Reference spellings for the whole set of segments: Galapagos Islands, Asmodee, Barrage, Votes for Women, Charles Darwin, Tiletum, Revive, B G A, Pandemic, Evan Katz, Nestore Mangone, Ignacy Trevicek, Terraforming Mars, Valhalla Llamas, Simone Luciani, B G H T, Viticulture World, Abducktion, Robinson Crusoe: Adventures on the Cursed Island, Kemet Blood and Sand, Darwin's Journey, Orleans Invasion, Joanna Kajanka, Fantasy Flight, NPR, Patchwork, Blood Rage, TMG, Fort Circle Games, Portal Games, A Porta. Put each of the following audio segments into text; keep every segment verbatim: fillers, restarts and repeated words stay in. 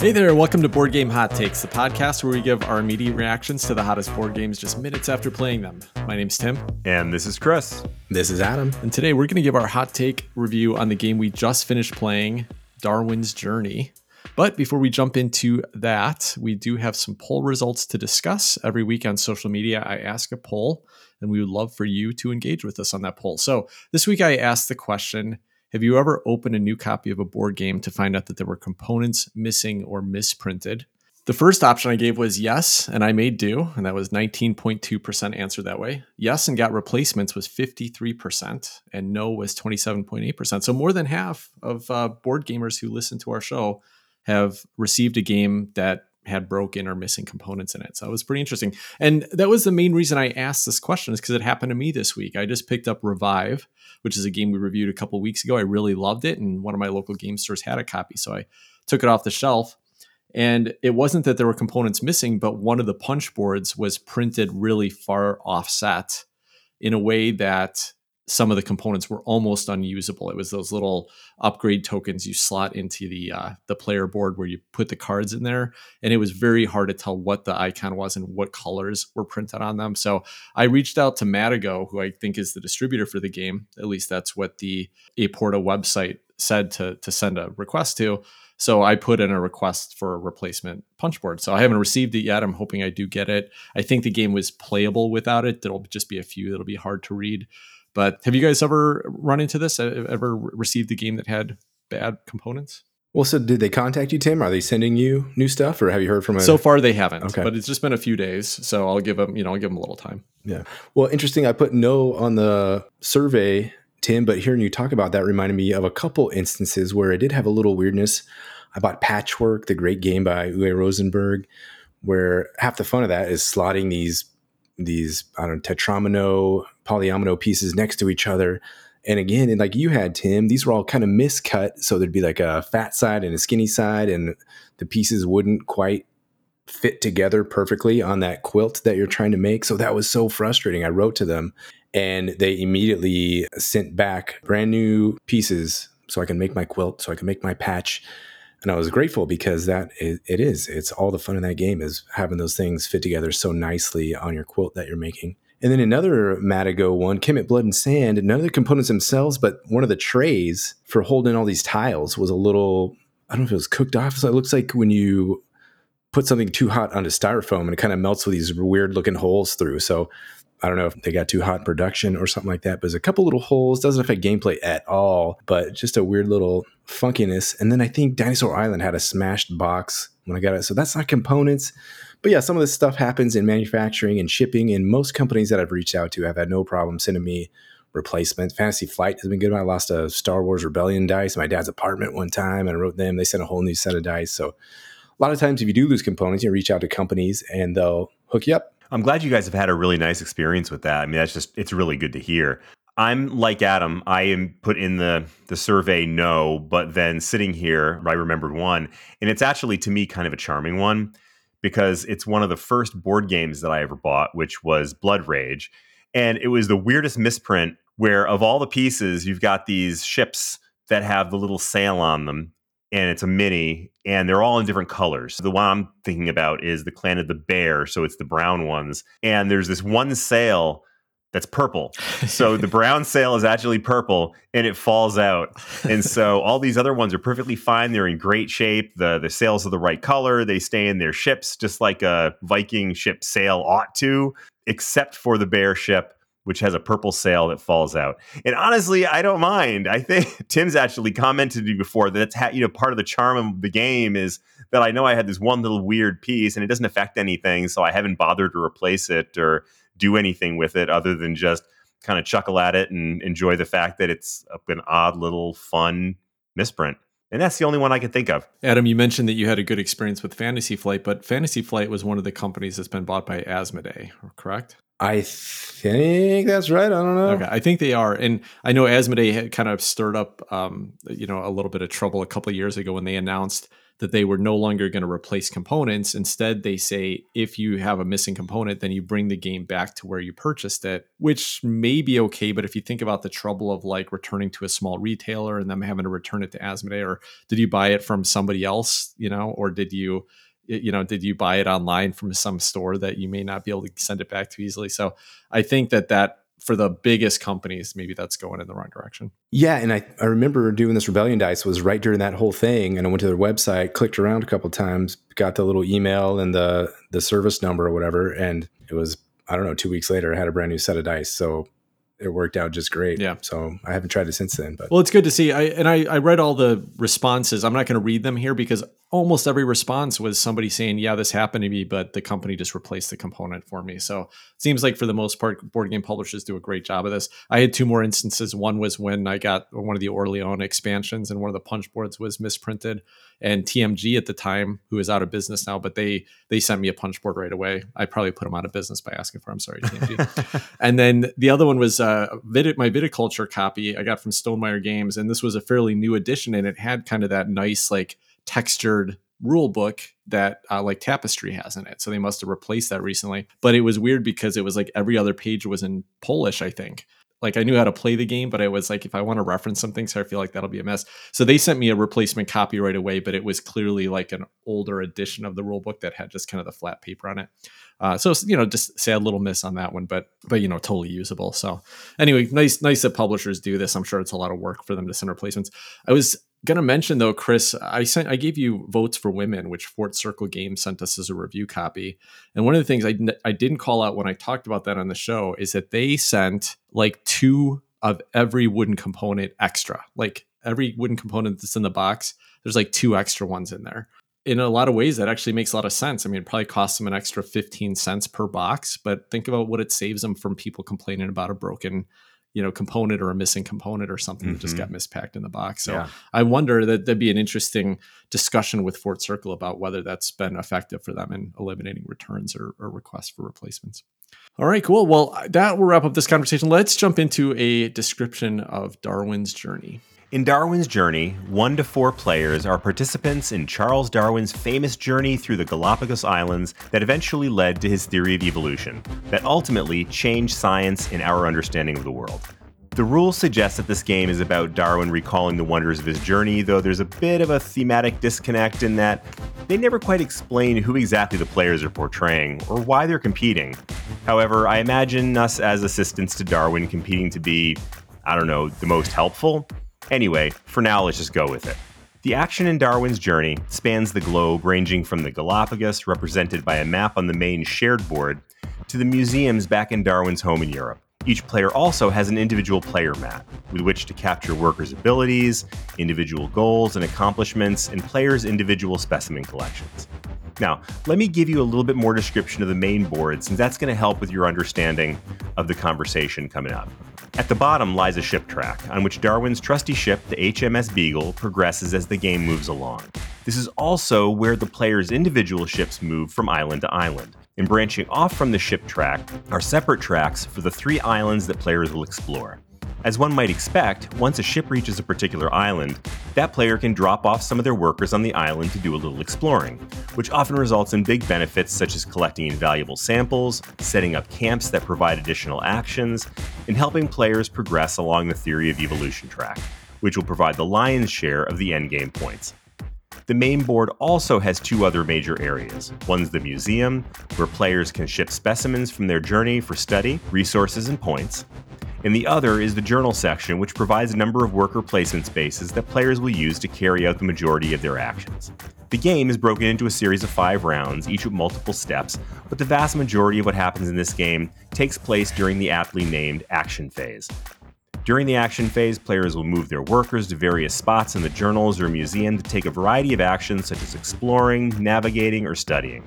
Hey there, welcome to Board Game Hot Takes, the podcast where we give our immediate reactions to the hottest board games just minutes after playing them. My name's Tim. And this is Chris. This is Adam. And today we're going to give our hot take review on the game we just finished playing, Darwin's Journey. But before we jump into that, we do have some poll results to discuss. Every week on social media, I ask a poll, and we would love for you to engage with us on that poll. So this week I asked the question, have you ever opened a new copy of a board game to find out that there were components missing or misprinted? The first option I gave was yes, and I made do, and that was nineteen point two percent answered that way. Yes and got replacements was fifty-three percent, and no was twenty-seven point eight percent. So more than half of uh, board gamers who listen to our show have received a game that had broken or missing components in it. So it was pretty interesting. And that was the main reason I asked this question is because it happened to me this week. I just picked up Revive, which is a game we reviewed a couple weeks ago. I really loved it. And one of my local game stores had a copy. So I took it off the shelf. And it wasn't that there were components missing, but one of the punch boards was printed really far offset in a way that some of the components were almost unusable. It was those little upgrade tokens you slot into the uh, the player board where you put the cards in there. And it was very hard to tell what the icon was and what colors were printed on them. So I reached out to Matigo, who I think is the distributor for the game. At least that's what the A Porta website said to, to send a request to. So I put in a request for a replacement punch board. So I haven't received it yet. I'm hoping I do get it. I think the game was playable without it. There'll just be a few that'll be hard to read. But have you guys ever run into this? Ever received a game that had bad components? Well, so did they contact you, Tim? Are they sending you new stuff, or have you heard from them? So far, they haven't. Okay. But it's just been a few days, so I'll give them, you know, I'll give them a little time. Yeah. Well, interesting. I put no on the survey, Tim, but hearing you talk about that reminded me of a couple instances where I did have a little weirdness. I bought Patchwork, the great game by Uwe Rosenberg, where half the fun of that is slotting these. these, I don't know, tetromino, polyomino pieces next to each other. And again, and like you had, Tim, these were all kind of miscut. So there'd be like a fat side and a skinny side, and the pieces wouldn't quite fit together perfectly on that quilt that you're trying to make. So that was so frustrating. I wrote to them and they immediately sent back brand new pieces so I can make my quilt, so I can make my patch. And I was grateful because that it, it is. It's all the fun in that game is having those things fit together so nicely on your quilt that you're making. And then another Matigo one, Kemet Blood and Sand, none of the components themselves, but one of the trays for holding all these tiles was a little, I don't know if it was cooked off. So it looks like when you put something too hot onto styrofoam and it kind of melts with these weird looking holes through. So I don't know if they got too hot in production or something like that, but there's a couple little holes. Doesn't affect gameplay at all, but just a weird little funkiness. And then I think Dinosaur Island had a smashed box when I got it. So that's not components. But yeah, some of this stuff happens in manufacturing and shipping. And most companies that I've reached out to have had no problem sending me replacements. Fantasy Flight has been good. I lost a Star Wars Rebellion dice in my dad's apartment one time, and I wrote them. They sent a whole new set of dice. So a lot of times if you do lose components, you reach out to companies and they'll hook you up. I'm glad you guys have had a really nice experience with that. I mean, that's just, it's really good to hear. I'm like Adam. I am put in the, the survey no, but then sitting here, I remembered one. And it's actually, to me, kind of a charming one because it's one of the first board games that I ever bought, which was Blood Rage. And it was the weirdest misprint where of all the pieces, you've got these ships that have the little sail on them. And it's a mini, and they're all in different colors. The one I'm thinking about is the Clan of the Bear, so it's the brown ones. And there's this one sail that's purple. So the brown sail is actually purple, and it falls out. And so all these other ones are perfectly fine. They're in great shape. The, the sails are the right color. They stay in their ships, just like a Viking ship sail ought to, except for the bear ship, which has a purple sail that falls out. And honestly, I don't mind. I think Tim's actually commented to me before that that's ha- you know, part of the charm of the game is that I know I had this one little weird piece and it doesn't affect anything. So I haven't bothered to replace it or do anything with it other than just kind of chuckle at it and enjoy the fact that it's an odd little fun misprint. And that's the only one I could think of. Adam, you mentioned that you had a good experience with Fantasy Flight, but Fantasy Flight was one of the companies that's been bought by Asmodee, correct? I think that's right. I don't know. Okay, I think they are. And I know Asmodee had kind of stirred up, um, you know, a little bit of trouble a couple of years ago when they announced that they were no longer going to replace components. Instead, they say, if you have a missing component, then you bring the game back to where you purchased it, which may be okay. But if you think about the trouble of like returning to a small retailer and them having to return it to Asmodee, or did you buy it from somebody else, you know, or did you, you know, did you buy it online from some store that you may not be able to send it back to easily? So I think that that, for the biggest companies, maybe that's going in the wrong direction. Yeah. And I, I remember doing this Rebellion Dice was right during that whole thing. And I went to their website, clicked around a couple of times, got the little email and the, the service number or whatever. And it was, I don't know, two weeks later, I had a brand new set of dice. So it worked out just great. Yeah. So I haven't tried it since then, but well, it's good to see. I, and I, I read all the responses. I'm not going to read them here because almost every response was somebody saying, yeah, this happened to me, but the company just replaced the component for me. So it seems like for the most part, board game publishers do a great job of this. I had two more instances. One was when I got one of the Orleone expansions and one of the punch boards was misprinted, and T M G at the time, who is out of business now, but they, they sent me a punch board right away. I probably put them out of business by asking for, I'm sorry, T M G. And then the other one was, uh, Uh, Vit- my Viticulture copy I got from Stonemaier Games, and this was a fairly new edition, and it had kind of that nice like textured rule book that uh, like Tapestry has in it. So they must have replaced that recently. But it was weird because it was like every other page was in Polish, I think. Like I knew how to play the game, but I was like, if I want to reference something, so I feel like that'll be a mess. So they sent me a replacement copy right away, but it was clearly like an older edition of the rule book that had just kind of the flat paper on it. Uh, so, you know, just sad little miss on that one, but, but, you know, totally usable. So anyway, nice, nice that publishers do this. I'm sure it's a lot of work for them to send replacements. I was going to mention though, Chris, I sent, I gave you Votes for Women, which Fort Circle Games sent us as a review copy. And one of the things I, I didn't call out when I talked about that on the show is that they sent like two of every wooden component extra, like every wooden component that's in the box. There's like two extra ones in there. In a lot of ways, that actually makes a lot of sense. I mean, it probably costs them an extra fifteen cents per box, but think about what it saves them from people complaining about a broken you know, component or a missing component or something mm-hmm. that just got mispacked in the box. So yeah. I wonder that there'd be an interesting discussion with Fort Circle about whether that's been effective for them in eliminating returns or, or requests for replacements. All right, cool. Well, that will wrap up this conversation. Let's jump into a description of Darwin's Journey. In Darwin's Journey, one to four players are participants in Charles Darwin's famous journey through the Galapagos Islands that eventually led to his theory of evolution, that ultimately changed science and our understanding of the world. The rules suggest that this game is about Darwin recalling the wonders of his journey, though there's a bit of a thematic disconnect in that they never quite explain who exactly the players are portraying or why they're competing. However, I imagine us as assistants to Darwin competing to be, I don't know, the most helpful? Anyway, for now, let's just go with it. The action in Darwin's Journey spans the globe, ranging from the Galapagos, represented by a map on the main shared board, to the museums back in Darwin's home in Europe. Each player also has an individual player map, with which to capture workers' abilities, individual goals and accomplishments, and players' individual specimen collections. Now, let me give you a little bit more description of the main board, since that's going to help with your understanding of the conversation coming up. At the bottom lies a ship track, on which Darwin's trusty ship, the H M S Beagle, progresses as the game moves along. This is also where the players' individual ships move from island to island. And branching off from the ship track are separate tracks for the three islands that players will explore. As one might expect, once a ship reaches a particular island, that player can drop off some of their workers on the island to do a little exploring, which often results in big benefits such as collecting invaluable samples, setting up camps that provide additional actions, and helping players progress along the theory of evolution track, which will provide the lion's share of the endgame points. The main board also has two other major areas. One's the museum, where players can ship specimens from their journey for study, resources, and points. And the other is the journal section, which provides a number of worker placement spaces that players will use to carry out the majority of their actions. The game is broken into a series of five rounds, each with multiple steps, but the vast majority of what happens in this game takes place during the aptly named action phase. During the action phase, players will move their workers to various spots in the journals or museum to take a variety of actions such as exploring, navigating, or studying.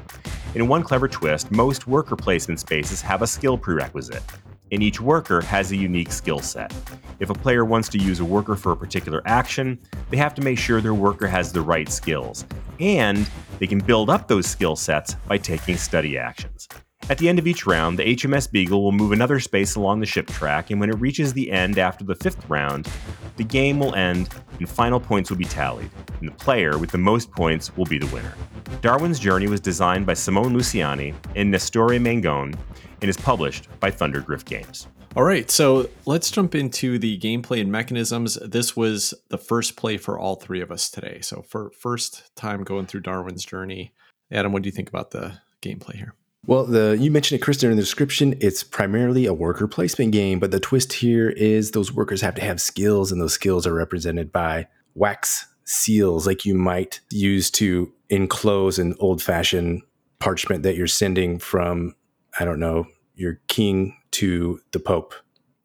In one clever twist, most worker placement spaces have a skill prerequisite, and each worker has a unique skill set. If a player wants to use a worker for a particular action, they have to make sure their worker has the right skills, and they can build up those skill sets by taking study actions. At the end of each round, the H M S Beagle will move another space along the ship track, and when it reaches the end after the fifth round, the game will end and final points will be tallied, and the player with the most points will be the winner. Darwin's Journey was designed by Simone Luciani and Nestore Mangone and is published by Thunderdrift Games. All right, so let's jump into the gameplay and mechanisms. This was the first play for all three of us today. So for first time going through Darwin's Journey, Adam, what do you think about the gameplay here? Well, the you mentioned it, Kristen, in the description. It's primarily a worker placement game, but the twist here is those workers have to have skills, and those skills are represented by wax seals, like you might use to enclose an old-fashioned parchment that you're sending from, I don't know, your king to the Pope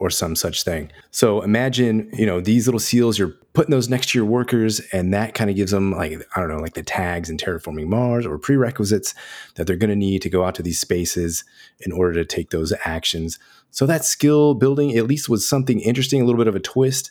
or some such thing. So imagine, you know, these little seals, you're putting those next to your workers, and that kind of gives them, like, I don't know, like the tags in Terraforming Mars or prerequisites that they're going to need to go out to these spaces in order to take those actions. So that skill building at least was something interesting, a little bit of a twist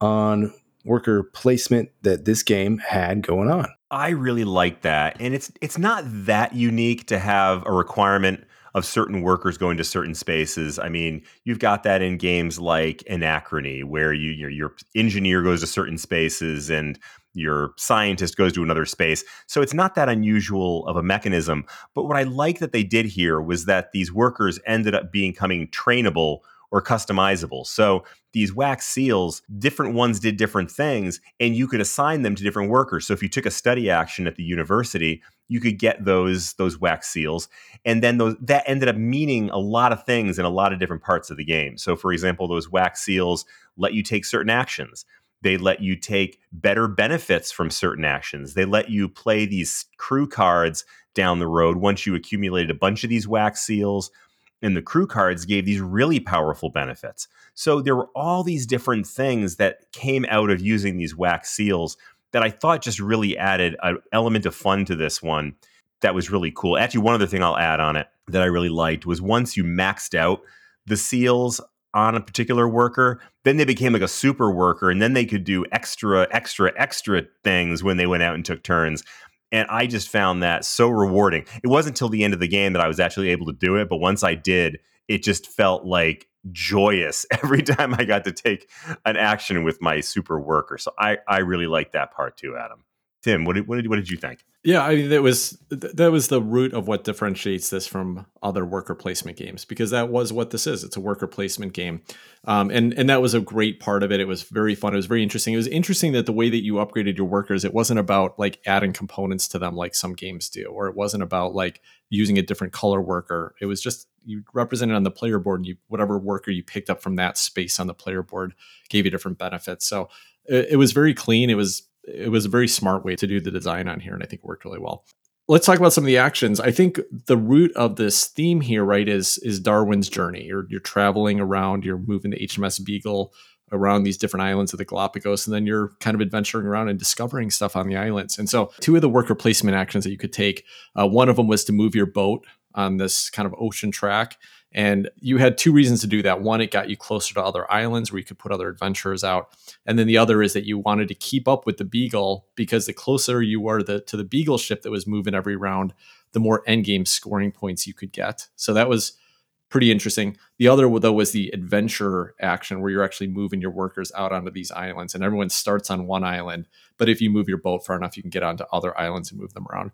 on worker placement that this game had going on. I really like that. And it's it's not that unique to have a requirement of certain workers going to certain spaces. I mean, you've got that in games like Anachrony, where you, you know, your engineer goes to certain spaces and your scientist goes to another space. So it's not that unusual of a mechanism. But what I like that they did here was that these workers ended up becoming trainable or customizable. So these wax seals, different ones did different things, and you could assign them to different workers. So if you took a study action at the university, you could get those those wax seals. And then those that ended up meaning a lot of things in a lot of different parts of the game. So for example, those wax seals let you take certain actions. They let you take better benefits from certain actions. They let you play these crew cards down the road once you accumulated a bunch of these wax seals. And the crew cards gave these really powerful benefits. So there were all these different things that came out of using these wax seals that I thought just really added an element of fun to this one that was really cool. Actually, one other thing I'll add on it that I really liked was once you maxed out the seals on a particular worker, then they became like a super worker, and then they could do extra, extra, extra things when they went out and took turns. And I just found that so rewarding. It wasn't till the end of the game that I was actually able to do it. But once I did, it just felt like joyous every time I got to take an action with my super worker. So I, I really liked that part too, Adam. Tim, what did, what did, what did you think? Yeah, I mean, that was, that was the root of what differentiates this from other worker placement games, because that was what this is. It's a worker placement game. Um, and, and that was a great part of it. It was very fun. It was very interesting. It was interesting that the way that you upgraded your workers, it wasn't about like adding components to them like some games do, or it wasn't about like using a different color worker. It was just you represented on the player board, and you, whatever worker you picked up from that space on the player board gave you different benefits. So it, it was very clean. It was It was a very smart way to do the design on here, and I think it worked really well. Let's talk about some of the actions. I think the root of this theme here, right, is is Darwin's Journey. You're, you're traveling around, you're moving the H M S Beagle around these different islands of the Galapagos, and then you're kind of adventuring around and discovering stuff on the islands. And so two of the worker placement actions that you could take, uh, one of them was to move your boat on this kind of ocean track. And you had two reasons to do that. One, it got you closer to other islands where you could put other adventurers out. And then the other is that you wanted to keep up with the Beagle, because the closer you were the, to the Beagle ship that was moving every round, the more endgame scoring points you could get. So that was pretty interesting. The other, though, was the adventure action, where you're actually moving your workers out onto these islands. And everyone starts on one island, but if you move your boat far enough, you can get onto other islands and move them around.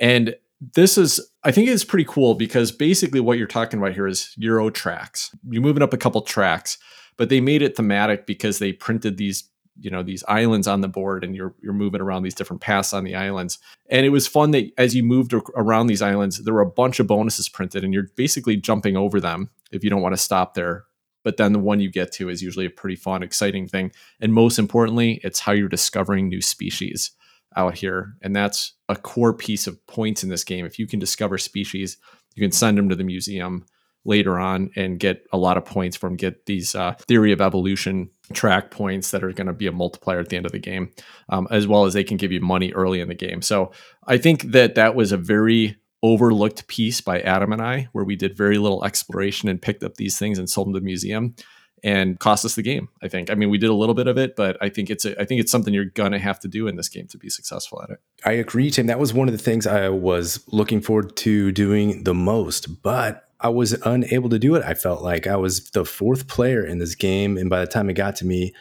And this is, I think it's pretty cool, because basically what you're talking about here is Euro tracks. You're moving up a couple tracks, but they made it thematic because they printed these, you know, these islands on the board, and you're you're moving around these different paths on the islands. And it was fun that as you moved around these islands, there were a bunch of bonuses printed, and you're basically jumping over them if you don't want to stop there. But then the one you get to is usually a pretty fun, exciting thing. And most importantly, it's how you're discovering new species out here. And that's a core piece of points in this game. If you can discover species, you can send them to the museum later on and get a lot of points from get these uh, theory of evolution track points that are going to be a multiplier at the end of the game, um, as well as they can give you money early in the game. So I think that that was a very overlooked piece by Adam and I, where we did very little exploration and picked up these things and sold them to the museum. and cost us the game, I think. I mean, we did a little bit of it, but I think it's a, I think it's something you're going to have to do in this game to be successful at it. I agree, Tim. That was one of the things I was looking forward to doing the most, but I was unable to do it. I felt like I was the fourth player in this game, and by the time it got to me,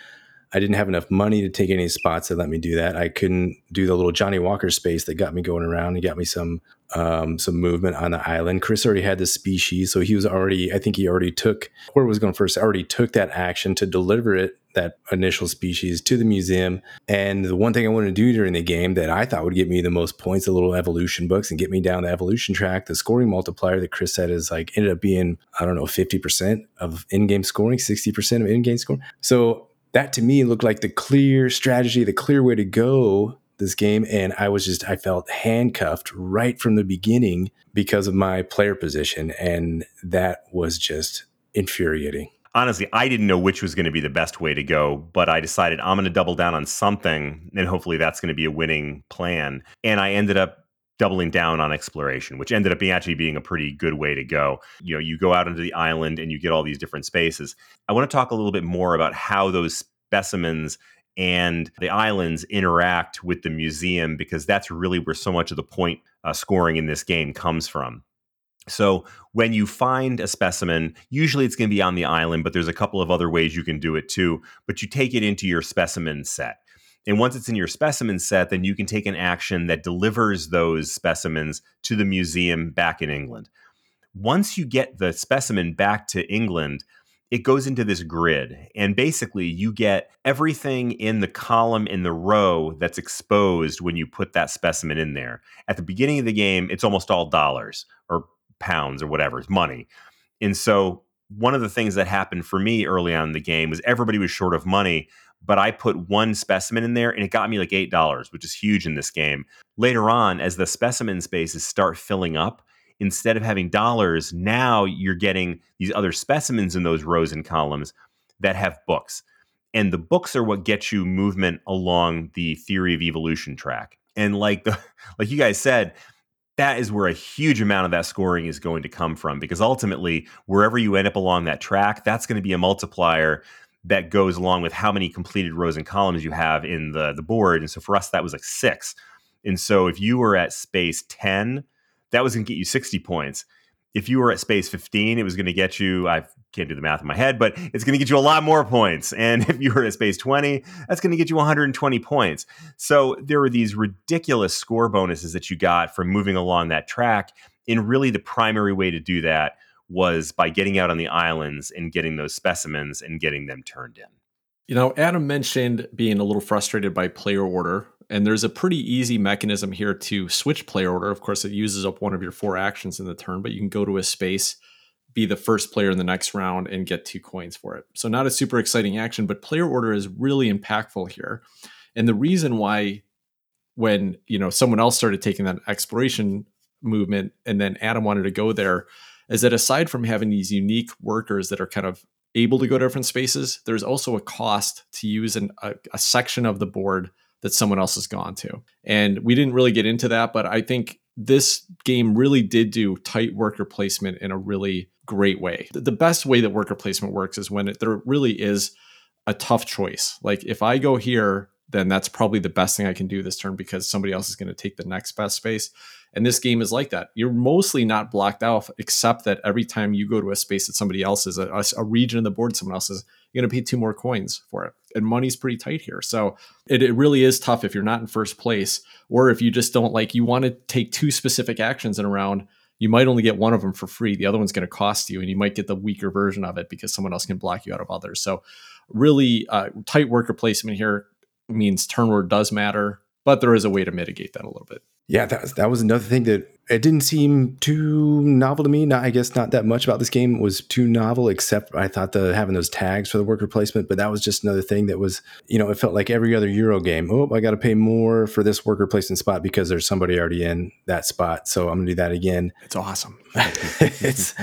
I didn't have enough money to take any spots that let me do that. I couldn't do the little Johnny Walker space that got me going around and got me some um, some movement on the island. Chris already had the species, so he was already, I think he already took, where was going first, already took that action to deliver it, that initial species, to the museum. And the one thing I wanted to do during the game that I thought would get me the most points, the little evolution books, and get me down the evolution track, the scoring multiplier that Chris said is like, ended up being, I don't know, fifty percent of in-game scoring, sixty percent of in-game scoring. So that to me looked like the clear strategy, the clear way to go this game. And I was just, I felt handcuffed right from the beginning because of my player position. And that was just infuriating. Honestly, I didn't know which was going to be the best way to go, but I decided I'm going to double down on something. And hopefully that's going to be a winning plan. And I ended up doubling down on exploration, which ended up being actually being a pretty good way to go. You know, you go out into the island and you get all these different spaces. I want to talk a little bit more about how those specimens and the islands interact with the museum, because that's really where so much of the point uh, scoring in this game comes from. So when you find a specimen, usually it's going to be on the island, but there's a couple of other ways you can do it too. But you take it into your specimen set. And once it's in your specimen set, then you can take an action that delivers those specimens to the museum back in England. Once you get the specimen back to England, it goes into this grid. And basically, you get everything in the column in the row that's exposed when you put that specimen in there. At the beginning of the game, it's almost all dollars or pounds or whatever, it's money. And so one of the things that happened for me early on in the game was everybody was short of money, but I put one specimen in there and it got me like eight dollars, which is huge in this game. Later on, as the specimen spaces start filling up, instead of having dollars, now you're getting these other specimens in those rows and columns that have books. And the books are what get you movement along the theory of evolution track. And like the like you guys said, that is where a huge amount of that scoring is going to come from, because ultimately, wherever you end up along that track, that's going to be a multiplier that goes along with how many completed rows and columns you have in the, the board. And so for us, that was like six. And so if you were at space ten, that was going to get you sixty points. If you were at space fifteen, it was going to get you, I can't do the math in my head, but it's going to get you a lot more points. And if you were at space twenty, that's going to get you one hundred twenty points. So there were these ridiculous score bonuses that you got from moving along that track. And really the primary way to do that was by getting out on the islands and getting those specimens and getting them turned in. You know, Adam mentioned being a little frustrated by player order, and there's a pretty easy mechanism here to switch player order. Of course, it uses up one of your four actions in the turn, but you can go to a space, be the first player in the next round, and get two coins for it. So not a super exciting action, but player order is really impactful here. And the reason why, when, you know, someone else started taking that exploration movement and then Adam wanted to go there, is that aside from having these unique workers that are kind of able to go to different spaces, there's also a cost to use an, a, a section of the board that someone else has gone to. And we didn't really get into that, but I think this game really did do tight worker placement in a really great way. The best way that worker placement works is when it, there really is a tough choice. Like if I go here, then that's probably the best thing I can do this turn because somebody else is going to take the next best space. And this game is like that. You're mostly not blocked out, except that every time you go to a space that somebody else is, a, a region of the board someone else is, you're going to pay two more coins for it. And money's pretty tight here. So it, it really is tough if you're not in first place, or if you just don't like, you want to take two specific actions in a round, you might only get one of them for free. The other one's going to cost you, and you might get the weaker version of it because someone else can block you out of others. So really uh, tight worker placement here means turn order does matter, but there is a way to mitigate that a little bit. Yeah, that, that was another thing that it didn't seem too novel to me. Not, I guess not that much about this game was too novel, except I thought the having those tags for the worker placement, but that was just another thing that was, you know, it felt like every other Euro game. Oh, I got to pay more for this worker placement spot because there's somebody already in that spot. So I'm going to do that again. It's awesome. it's...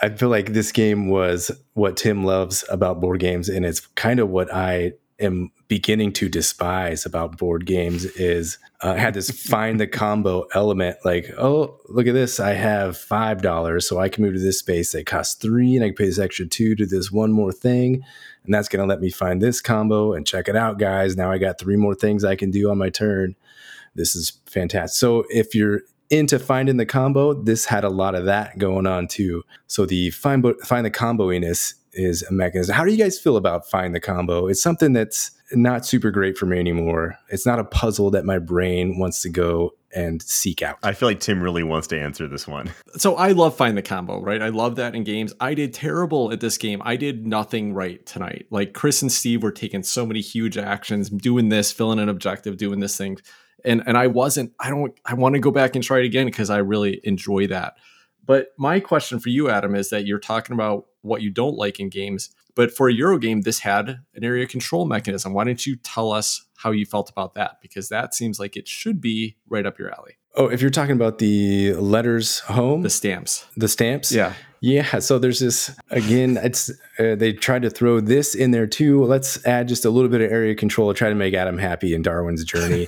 I feel like this game was what Tim loves about board games, and it's kind of what I am beginning to despise about board games is uh, I had this find the combo element, like, oh, look at this. I have five dollars, so I can move to this space that costs three, and I can pay this extra two to this one more thing. And that's going to let me find this combo and check it out, guys. Now I got three more things I can do on my turn. This is fantastic. So if you're into finding the combo, this had a lot of that going on too. So the find, bo- find the comboiness is a mechanism. How do you guys feel about find the combo? It's something that's not super great for me anymore. It's not a puzzle that my brain wants to go and seek out. I feel like Tim really wants to answer this one. So I love find the combo, right? I love that in games. I did terrible at this game. I did nothing right tonight. Like Chris and Steve were taking so many huge actions, doing this, filling an objective, doing this thing. And and I wasn't, I don't, I want to go back and try it again because I really enjoy that. But my question for you, Adam, is that you're talking about what you don't like in games. But for a Eurogame, this had an area control mechanism. Why don't you tell us how you felt about that? Because that seems like it should be right up your alley. Oh, if you're talking about the letters home? The stamps. The stamps? Yeah. Yeah. So there's this, again, it's uh, they tried to throw this in there too. Let's add just a little bit of area control to try to make Adam happy in Darwin's Journey.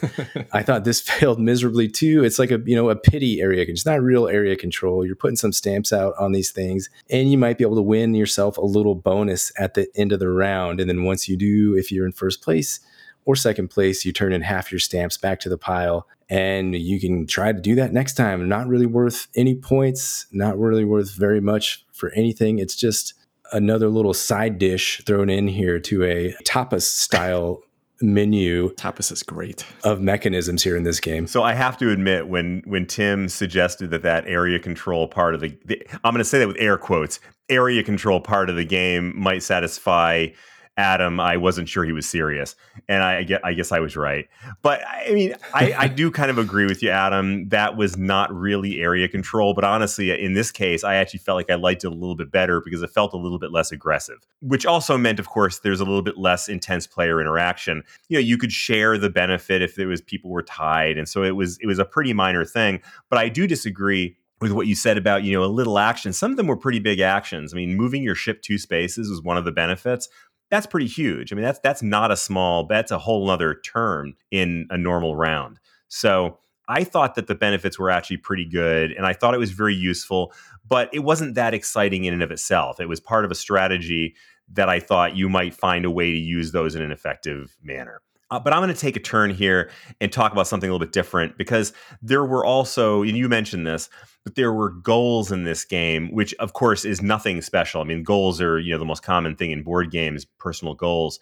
I thought this failed miserably too. It's like a, you know, a pity area. It's not real area control. You're putting some stamps out on these things and you might be able to win yourself a little bonus at the end of the round. And then once you do, if you're in first place or second place, you turn in half your stamps back to the pile. And you can try to do that next time. Not really worth any points, not really worth very much for anything. It's just another little side dish thrown in here to a tapas style menu. Tapas is great. Of mechanisms here in this game. So I have to admit, when when Tim suggested that that area control part of the, the I'm going to say that with air quotes, area control part of the game might satisfy Adam, I wasn't sure he was serious, and I, I guess I was right. But I mean, I, I do kind of agree with you, Adam. That was not really area control, but honestly, in this case, I actually felt like I liked it a little bit better because it felt a little bit less aggressive, which also meant, of course, there's a little bit less intense player interaction. You know, you could share the benefit if there was people were tied, and so it was it was a pretty minor thing. But I do disagree with what you said about, you know, a little action. Some of them were pretty big actions. I mean, moving your ship two spaces was one of the benefits. That's pretty huge. I mean, that's that's not a small, that's a whole other turn in a normal round. So I thought that the benefits were actually pretty good, and I thought it was very useful, but it wasn't that exciting in and of itself. It was part of a strategy that I thought you might find a way to use those in an effective manner. Uh, but I'm going to take a turn here and talk about something a little bit different, because there were also, and you mentioned this, but there were goals in this game, which, of course, is nothing special. I mean, goals are, you know, the most common thing in board games, personal goals.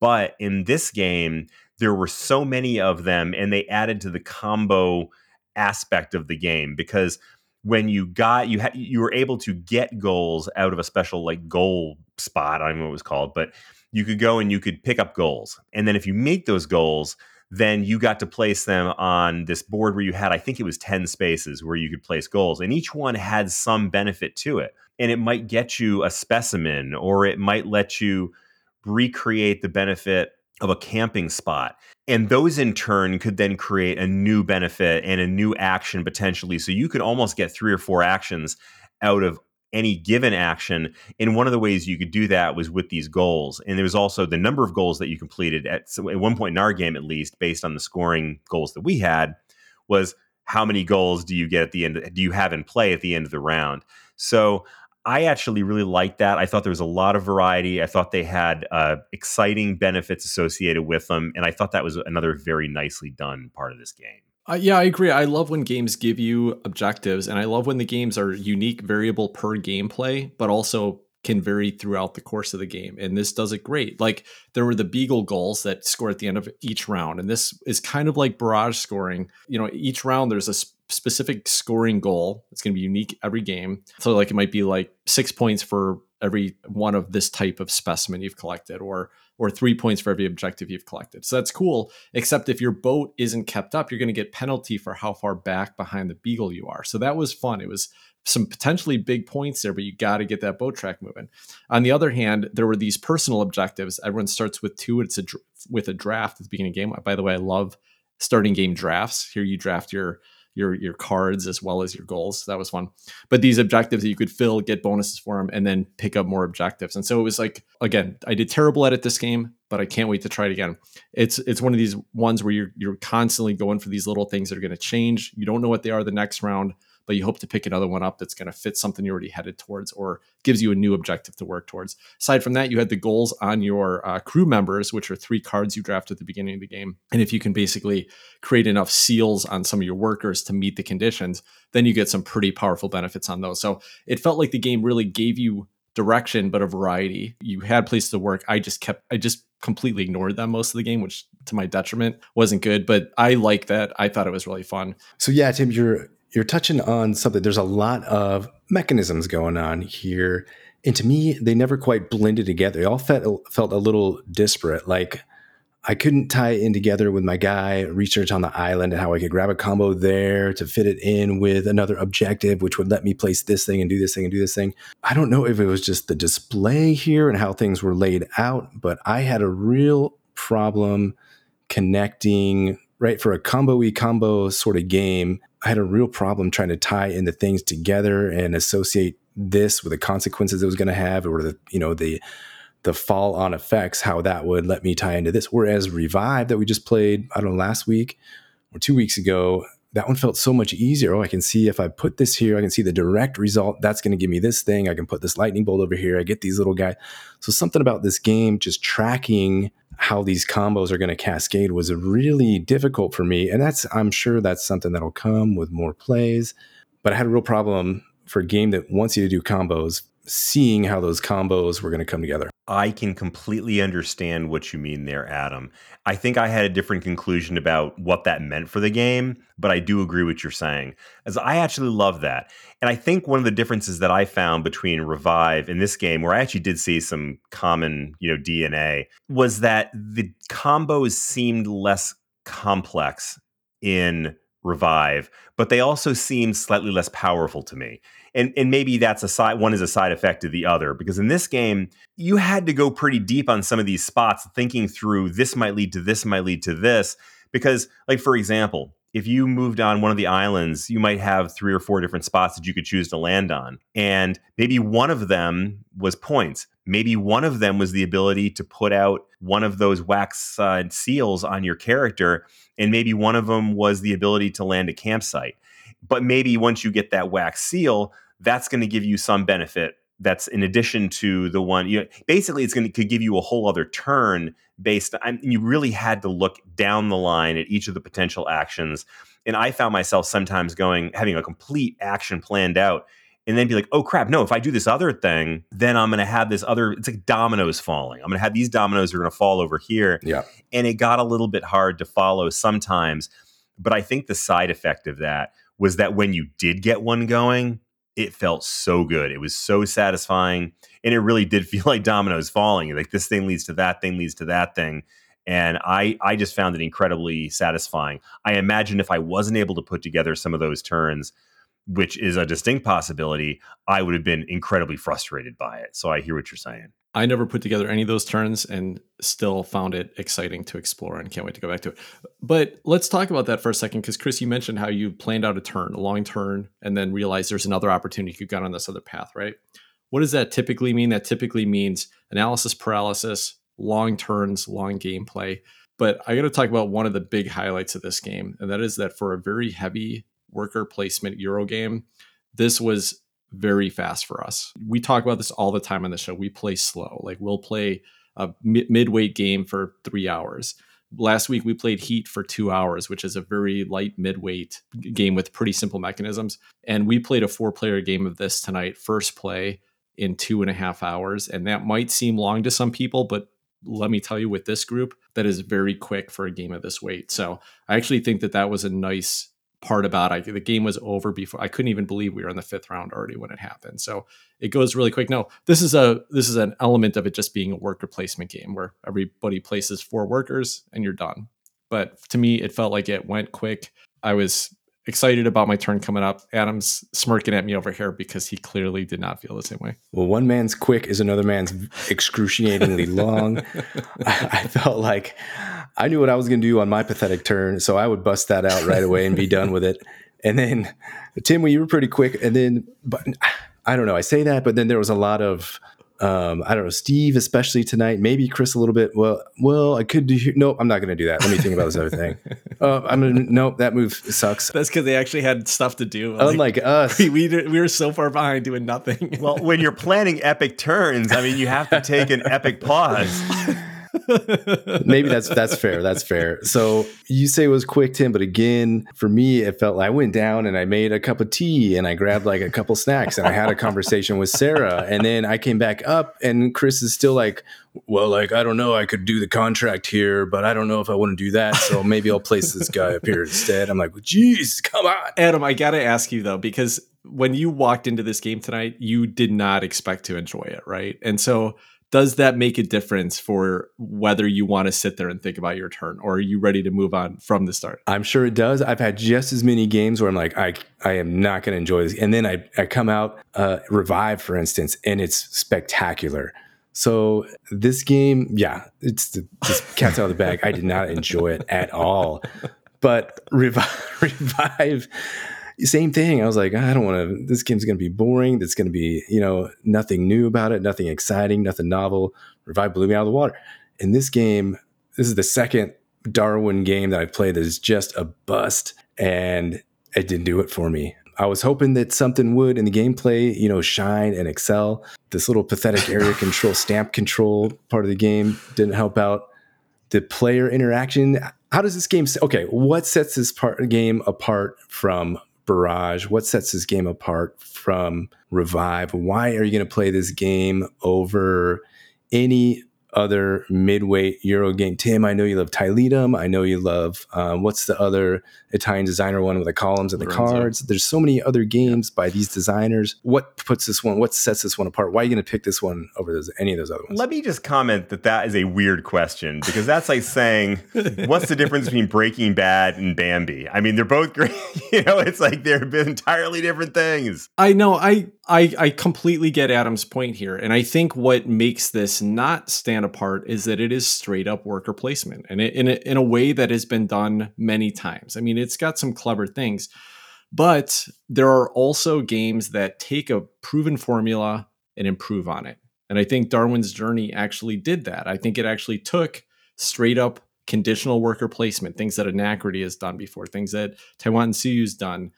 But in this game, there were so many of them, and they added to the combo aspect of the game, because when you got, you ha- you were able to get goals out of a special, like, goal spot. I don't know what it was called, but you could go and you could pick up goals. And then if you make those goals, then you got to place them on this board where you had, I think it was ten spaces where you could place goals. And each one had some benefit to it. And it might get you a specimen, or it might let you recreate the benefit of a camping spot. And those in turn could then create a new benefit and a new action potentially. So you could almost get three or four actions out of any given action. And one of the ways you could do that was with these goals. And there was also the number of goals that you completed at, so at one point in our game, at least based on the scoring goals that we had, was how many goals do you get at the end, do you have in play at the end of the round? So I actually really liked that. I thought there was a lot of variety. I thought they had uh, exciting benefits associated with them. And I thought that was another very nicely done part of this game. Uh, yeah, I agree. I love when games give you objectives, and I love when the games are unique, variable per gameplay, but also can vary throughout the course of the game. And this does it great. Like there were the Beagle goals that score at the end of each round. And this is kind of like Barrage scoring. You know, each round there's a sp- specific scoring goal. It's going to be unique every game. So like it might be like six points for every one of this type of specimen you've collected, or or three points for every objective you've collected. So that's cool, except if your boat isn't kept up, you're going to get penalty for how far back behind the Beagle you are. So that was fun. It was some potentially big points there, but you got to get that boat track moving. On the other hand, there were these personal objectives. Everyone starts with two. It's a with a draft at the beginning of the game. By the way, I love starting game drafts. Here you draft your your your cards as well as your goals. So that was fun. But these objectives that you could fill, get bonuses for them, and then pick up more objectives. And so it was like, again, I did terrible at it this game, but I can't wait to try it again. It's it's one of these ones where you're you're constantly going for these little things that are going to change. You don't know what they are the next round, but you hope to pick another one up that's going to fit something you're already headed towards or gives you a new objective to work towards. Aside from that, you had the goals on your uh, crew members, which are three cards you draft at the beginning of the game. And if you can basically create enough seals on some of your workers to meet the conditions, then you get some pretty powerful benefits on those. So it felt like the game really gave you direction, but a variety. You had places to work. I just kept, I just completely ignored them most of the game, which to my detriment wasn't good, but I like that. I thought it was really fun. So yeah, Tim, you're You're touching on something. There's a lot of mechanisms going on here. And to me, they never quite blended together. They all felt, felt a little disparate. Like I couldn't tie it in together with my guy research on the island and how I could grab a combo there to fit it in with another objective, which would let me place this thing and do this thing and do this thing. I don't know if it was just the display here and how things were laid out, but I had a real problem connecting, right? For a combo-y combo sort of game, I had a real problem trying to tie in the things together and associate this with the consequences it was going to have, or the, you know, the, the fall on effects, how that would let me tie into this. Whereas Revive that we just played, I don't know, last week or two weeks ago, that one felt so much easier. Oh, I can see if I put this here, I can see the direct result. That's going to give me this thing. I can put this lightning bolt over here. I get these little guys. So something about this game, just tracking how these combos are going to cascade, was really difficult for me. And that's, I'm sure that's something that'll come with more plays. But I had a real problem for a game that wants you to do combos, seeing how those combos were going to come together. I can completely understand what you mean there, Adam. I think I had a different conclusion about what that meant for the game, but I do agree with what you're saying, as I actually love that. And I think one of the differences that I found between Revive and this game, where I actually did see some common, you know, D N A, was that the combos seemed less complex in Revive, but they also seem slightly less powerful to me. And and maybe that's a side, one is a side effect of the other, because in this game, you had to go pretty deep on some of these spots, thinking through this might lead to this, might lead to this. Because, like, for example, if you moved on one of the islands, you might have three or four different spots that you could choose to land on. And maybe one of them was points. Maybe one of them was the ability to put out one of those wax uh, seals on your character. And maybe one of them was the ability to land a campsite. But maybe once you get that wax seal, that's going to give you some benefit. That's in addition to the one, you know, basically it's going to could give you a whole other turn based on, I mean, you really had to look down the line at each of the potential actions. And I found myself sometimes going, having a complete action planned out and then be like, oh crap, no, if I do this other thing, then I'm going to have this other, it's like dominoes falling. I'm going to have these dominoes are going to fall over here. Yeah. And it got a little bit hard to follow sometimes. But I think the side effect of that was that when you did get one going, it felt so good. It was so satisfying. And it really did feel like dominoes falling. Like this thing leads to that thing, leads to that thing. And I, I just found it incredibly satisfying. I imagine if I wasn't able to put together some of those turns, which is a distinct possibility, I would have been incredibly frustrated by it. So I hear what you're saying. I never put together any of those turns and still found it exciting to explore and can't wait to go back to it. But let's talk about that for a second, because Chris, you mentioned how you planned out a turn, a long turn, and then realized there's another opportunity you've got on this other path, right? What does that typically mean? That typically means analysis paralysis, long turns, long gameplay. But I got to talk about one of the big highlights of this game, and that is that for a very heavy worker placement Euro game, this was very fast for us. We talk about this all the time on the show. We play slow. Like we'll play a mid- midweight game for three hours. Last week we played Heat for two hours, which is a very light midweight game with pretty simple mechanisms. And we played a four-player game of this tonight, first play, in two and a half hours. And that might seem long to some people, but let me tell you, with this group, that is very quick for a game of this weight. So I actually think that that was a nice part about it. The game was over before. I couldn't even believe we were in the fifth round already when it happened. So it goes really quick. No, this is a this is an element of it just being a worker placement game where everybody places four workers and you're done. But to me, it felt like it went quick. I was excited about my turn coming up. Adam's smirking at me over here because he clearly did not feel the same way. Well, one man's quick is another man's excruciatingly long. I, I felt like I knew what I was going to do on my pathetic turn, so I would bust that out right away and be done with it. And then, Tim, well, you were pretty quick. And then, but I don't know, I say that, but then there was a lot of, um, I don't know, Steve, especially tonight, maybe Chris a little bit. Well, well, I could do, no, I'm not going to do that. Let me think about this other thing. Uh, I'm going to, nope, that move sucks. That's because they actually had stuff to do. Like, unlike us. We, we we were so far behind doing nothing. Well, when you're planning epic turns, I mean, you have to take an epic pause. Maybe that's that's fair. That's fair. So you say it was quick, Tim, but again, for me, it felt like I went down and I made a cup of tea and I grabbed like a couple snacks and I had a conversation with Sarah. And then I came back up and Chris is still like, well, like, I don't know, I could do the contract here, but I don't know if I want to do that. So maybe I'll place this guy up here instead. I'm like, geez, come on. Adam, I got to ask you, though, because when you walked into this game tonight, you did not expect to enjoy it, right? And so does that make a difference for whether you want to sit there and think about your turn, or are you ready to move on from the start? I'm sure it does. I've had just as many games where I'm like, I I am not going to enjoy this. And then I, I come out, uh, Revive, for instance, and it's spectacular. So this game, yeah, it's the cat's out of the bag. I did not enjoy it at all. But Revive... revive Same thing. I was like, I don't want to, this game's going to be boring. That's going to be, you know, nothing new about it, nothing exciting, nothing novel. Revive blew me out of the water. And this game, this is the second Darwin game that I've played that is just a bust, and it didn't do it for me. I was hoping that something would in the gameplay, you know, shine and excel. This little pathetic area control, stamp control part of the game didn't help out. The player interaction. How does this game, okay, what sets this part, game apart from Barrage? What sets this game apart from Revive? Why are you going to play this game over any other midweight Euro game? Tim, I know you love Tiletum. I know you love, um, what's the other Italian designer one with the columns and the cards? There's so many other games by these designers. What puts this one, what sets this one apart? Why are you going to pick this one over those, any of those other ones? Let me just comment that that is a weird question, because that's like saying, what's the difference between Breaking Bad and Bambi? I mean, they're both great. You know, it's like they're entirely different things. I know. I, I, I completely get Adam's point here. And I think what makes this not stand apart is that it is straight up worker placement, and it, in, a, in a way that has been done many times. I mean, it's got some clever things, but there are also games that take a proven formula and improve on it. And I think Darwin's Journey actually did that. I think it actually took straight up conditional worker placement, things that Anachrony has done before, things that Taiwan Suyu's done,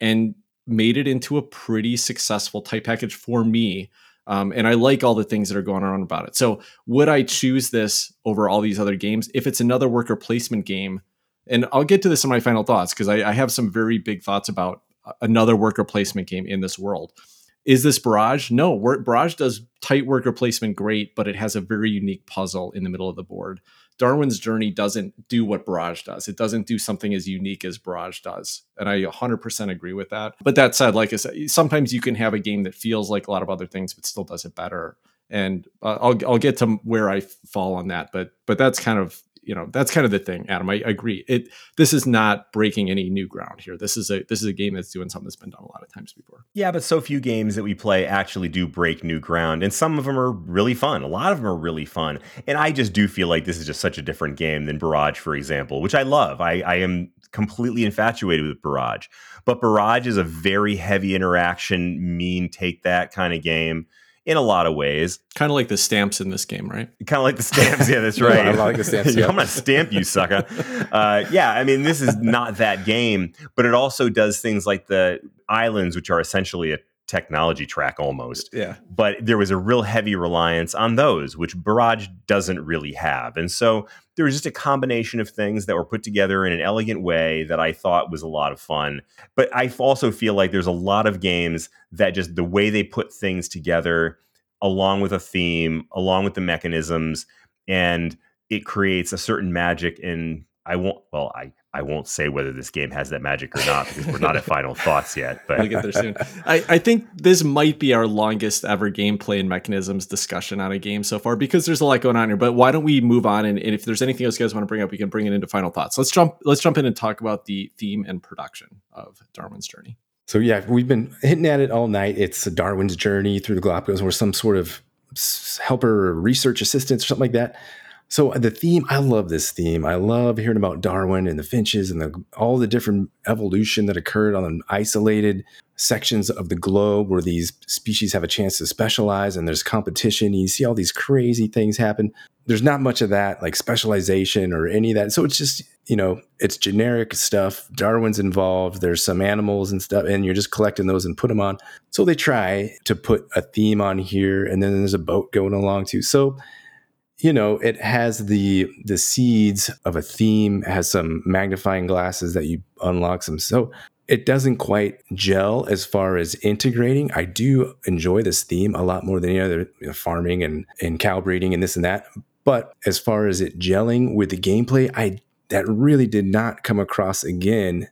and made it into a pretty successful type package for me. Um, and I like all the things that are going on about it. So would I choose this over all these other games if it's another worker placement game? And I'll get to this in my final thoughts, because I, I have some very big thoughts about another worker placement game in this world. Is this Barrage? No, Barrage does tight worker placement great, but it has a very unique puzzle in the middle of the board. Darwin's Journey doesn't do what Barrage does. It doesn't do something as unique as Barrage does. And I one hundred percent agree with that. But that said, like I said, sometimes you can have a game that feels like a lot of other things, but still does it better. And uh, I'll I'll get to where I fall on that. But but that's kind of, you know, that's kind of the thing, Adam. I, I agree. It this is not breaking any new ground here. This is a this is a game that's doing something that's been done a lot of times before. Yeah, but so few games that we play actually do break new ground, and some of them are really fun. A lot of them are really fun, and I just do feel like this is just such a different game than Barrage, for example, which I love. I, I am completely infatuated with Barrage, but Barrage is a very heavy interaction, mean take that kind of game. In a lot of ways. Kind of like the stamps in this game, right? Kind of like the stamps. Yeah, that's right. I like the stamps. Yeah. I'm going to stamp you, sucker. Uh, yeah, I mean, this is not that game, but it also does things like the islands, which are essentially a technology track almost. Yeah. But there was a real heavy reliance on those, which Barrage doesn't really have. And so there was just a combination of things that were put together in an elegant way that I thought was a lot of fun. But I also feel like there's a lot of games that just the way they put things together, along with a theme, along with the mechanisms, and it creates a certain magic. And I won't, well, I, I won't say whether this game has that magic or not, because we're not at final thoughts yet. But we'll get there soon. I, I think this might be our longest ever gameplay and mechanisms discussion on a game so far, because there's a lot going on here. But why don't we move on? And, and if there's anything else you guys want to bring up, we can bring it into final thoughts. Let's jump. Let's jump in and talk about the theme and production of Darwin's Journey. So yeah, we've been hitting at it all night. It's a Darwin's Journey through the Galapagos, or some sort of helper, or research assistant, or something like that. So the theme, I love this theme. I love hearing about Darwin and the finches and the, all the different evolution that occurred on isolated sections of the globe where these species have a chance to specialize and there's competition. And you see all these crazy things happen. There's not much of that, like specialization or any of that. So it's just, you know, it's generic stuff. Darwin's involved. There's some animals and stuff, and you're just collecting those and put them on. So they try to put a theme on here, and then there's a boat going along too. So, you know, it has the the seeds of a theme, has some magnifying glasses that you unlock some. So it doesn't quite gel as far as integrating. I do enjoy this theme a lot more than any other, you know, farming and, and cow breeding and this and that. But as far as it gelling with the gameplay, I that really did not come across again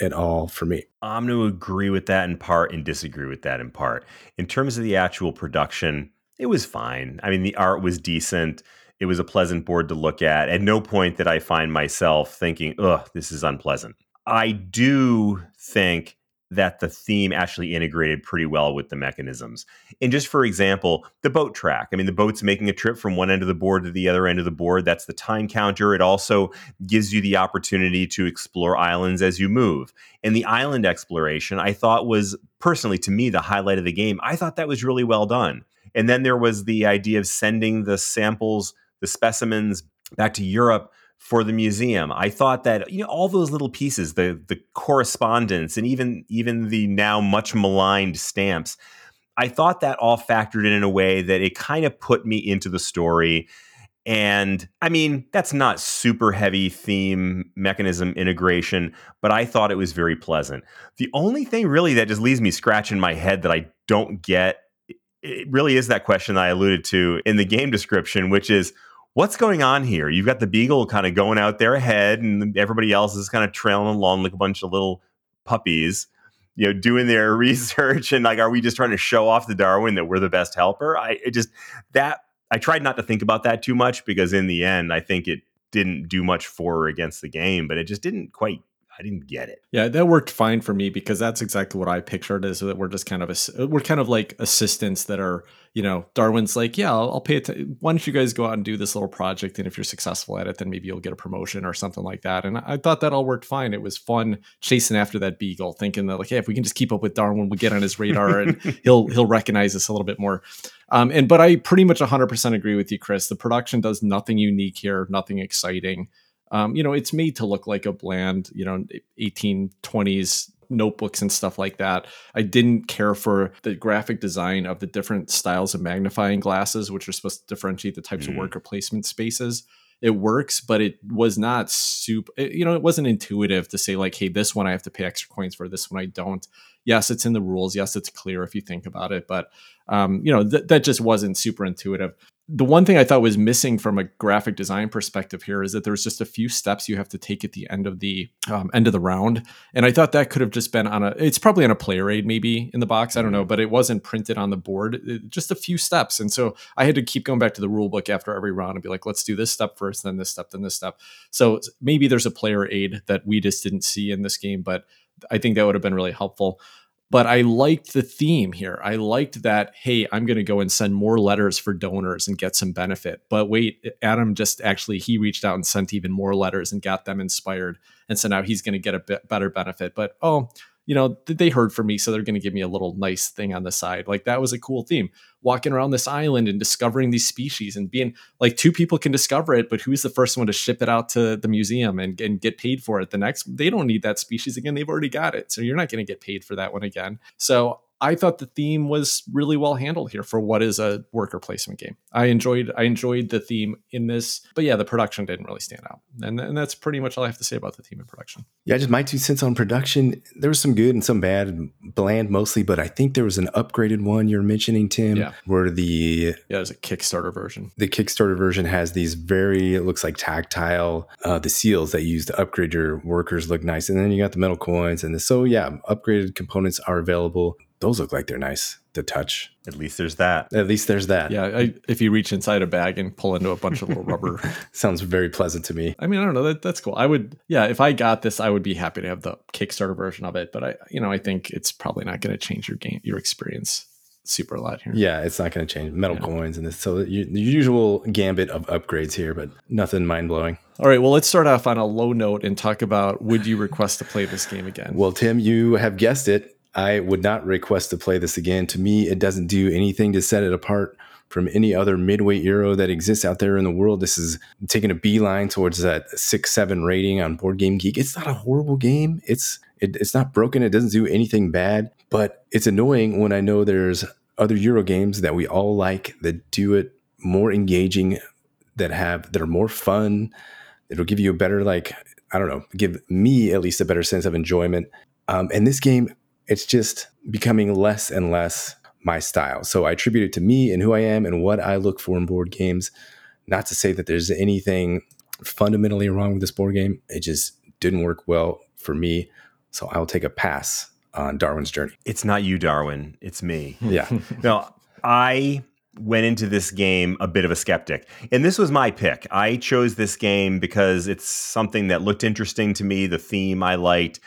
at all for me. I'm going to agree with that in part and disagree with that in part. In terms of the actual production, it was fine. I mean, the art was decent. It was a pleasant board to look at. At no point did I find myself thinking, ugh, this is unpleasant. I do think that the theme actually integrated pretty well with the mechanisms. And just for example, the boat track. I mean, the boat's making a trip from one end of the board to the other end of the board. That's the time counter. It also gives you the opportunity to explore islands as you move. And the island exploration, I thought was, personally to me, the highlight of the game. I thought that was really well done. And then there was the idea of sending the samples, the specimens back to Europe for the museum. I thought that, you know, all those little pieces, the the correspondence and even even the now much maligned stamps, I thought that all factored in in a way that it kind of put me into the story. And I mean, that's not super heavy theme mechanism integration, but I thought it was very pleasant. The only thing really that just leaves me scratching my head that I don't get, it really is that question that I alluded to in the game description, which is, what's going on here? You've got the Beagle kind of going out there ahead, and everybody else is kind of trailing along like a bunch of little puppies, you know, doing their research. And like, are we just trying to show off to Darwin that we're the best helper? I it just that I tried not to think about that too much, because in the end, I think it didn't do much for or against the game, but it just didn't quite. I didn't get it. Yeah, that worked fine for me, because that's exactly what I pictured, is that we're just kind of, a, we're kind of like assistants that are, you know, Darwin's like, yeah, I'll, I'll pay it. To, why don't you guys go out and do this little project? And if you're successful at it, then maybe you'll get a promotion or something like that. And I thought that all worked fine. It was fun chasing after that Beagle, thinking that like, hey, if we can just keep up with Darwin, we'll get on his radar and he'll, he'll recognize us a little bit more. Um, and, but I pretty much one hundred percent agree with you, Chris. The production does nothing unique here, nothing exciting. Um, you know, it's made to look like a bland, you know, eighteen twenties notebooks and stuff like that. I didn't care for the graphic design of the different styles of magnifying glasses, which are supposed to differentiate the types mm. of worker placement spaces. It works, but it was not super, it, you know, it wasn't intuitive to say like, hey, this one I have to pay extra coins for, this one I don't. Yes, it's in the rules. Yes, it's clear if you think about it. But, um, you know, th- that just wasn't super intuitive. The one thing I thought was missing from a graphic design perspective here is that there's just a few steps you have to take at the end of the um, end of the round. And I thought that could have just been on a, it's probably on a player aid maybe in the box. I don't know, but it wasn't printed on the board, it, just a few steps. And so I had to keep going back to the rule book after every round and be like, let's do this step first, then this step, then this step. So maybe there's a player aid that we just didn't see in this game, but I think that would have been really helpful. But I liked the theme here. I liked that, hey, I'm going to go and send more letters for donors and get some benefit. But wait, Adam just actually, he reached out and sent even more letters and got them inspired. And so now he's going to get a bit better benefit. But, oh, you know, they heard from me, so they're going to give me a little nice thing on the side. Like, that was a cool theme. Walking around this island and discovering these species and being like, two people can discover it, but who's the first one to ship it out to the museum and, and get paid for it? The next, they don't need that species again. They've already got it. So you're not going to get paid for that one again. So I thought the theme was really well handled here for what is a worker placement game. I enjoyed, I enjoyed the theme in this, but yeah, the production didn't really stand out. And, and that's pretty much all I have to say about the theme and production. Yeah, just my two cents on production. There was some good and some bad and bland mostly, but I think there was an upgraded one you're mentioning, Tim, yeah. where the... Yeah, there's a Kickstarter version. The Kickstarter version has these very, it looks like tactile, uh, the seals that you use to upgrade your workers look nice. And then you got the metal coins. And the, so yeah, upgraded components are available. Those look like they're nice to touch. At least there's that. At least there's that. Yeah. I, if you reach inside a bag and pull into a bunch of little rubber. Sounds very pleasant to me. I mean, I don't know. That, that's cool. I would, yeah, if I got this, I would be happy to have the Kickstarter version of it. But I, you know, I think it's probably not going to change your game, your experience super a lot here. Yeah, it's not going to change. Metal yeah. coins and this. So the, the usual gambit of upgrades here, but nothing mind-blowing. All right, well, let's start off on a low note and talk about, would you request to play this game again? Well, Tim, you have guessed it. I would not request to play this again. To me, it doesn't do anything to set it apart from any other midway Euro that exists out there in the world. This is taking a beeline towards that six seven rating on Board Game Geek. It's not a horrible game. It's it, it's not broken. It doesn't do anything bad, but it's annoying when I know there's other Euro games that we all like that do it more engaging, that have that are more fun. It'll give you a better, like, I don't know, give me at least a better sense of enjoyment. Um, and this game, it's just becoming less and less my style. So I attribute it to me and who I am and what I look for in board games. Not to say that there's anything fundamentally wrong with this board game. It just didn't work well for me. So I'll take a pass on Darwin's Journey. It's not you, Darwin. It's me. Yeah. No, I went into this game a bit of a skeptic. And this was my pick. I chose this game because it's something that looked interesting to me, the theme I liked,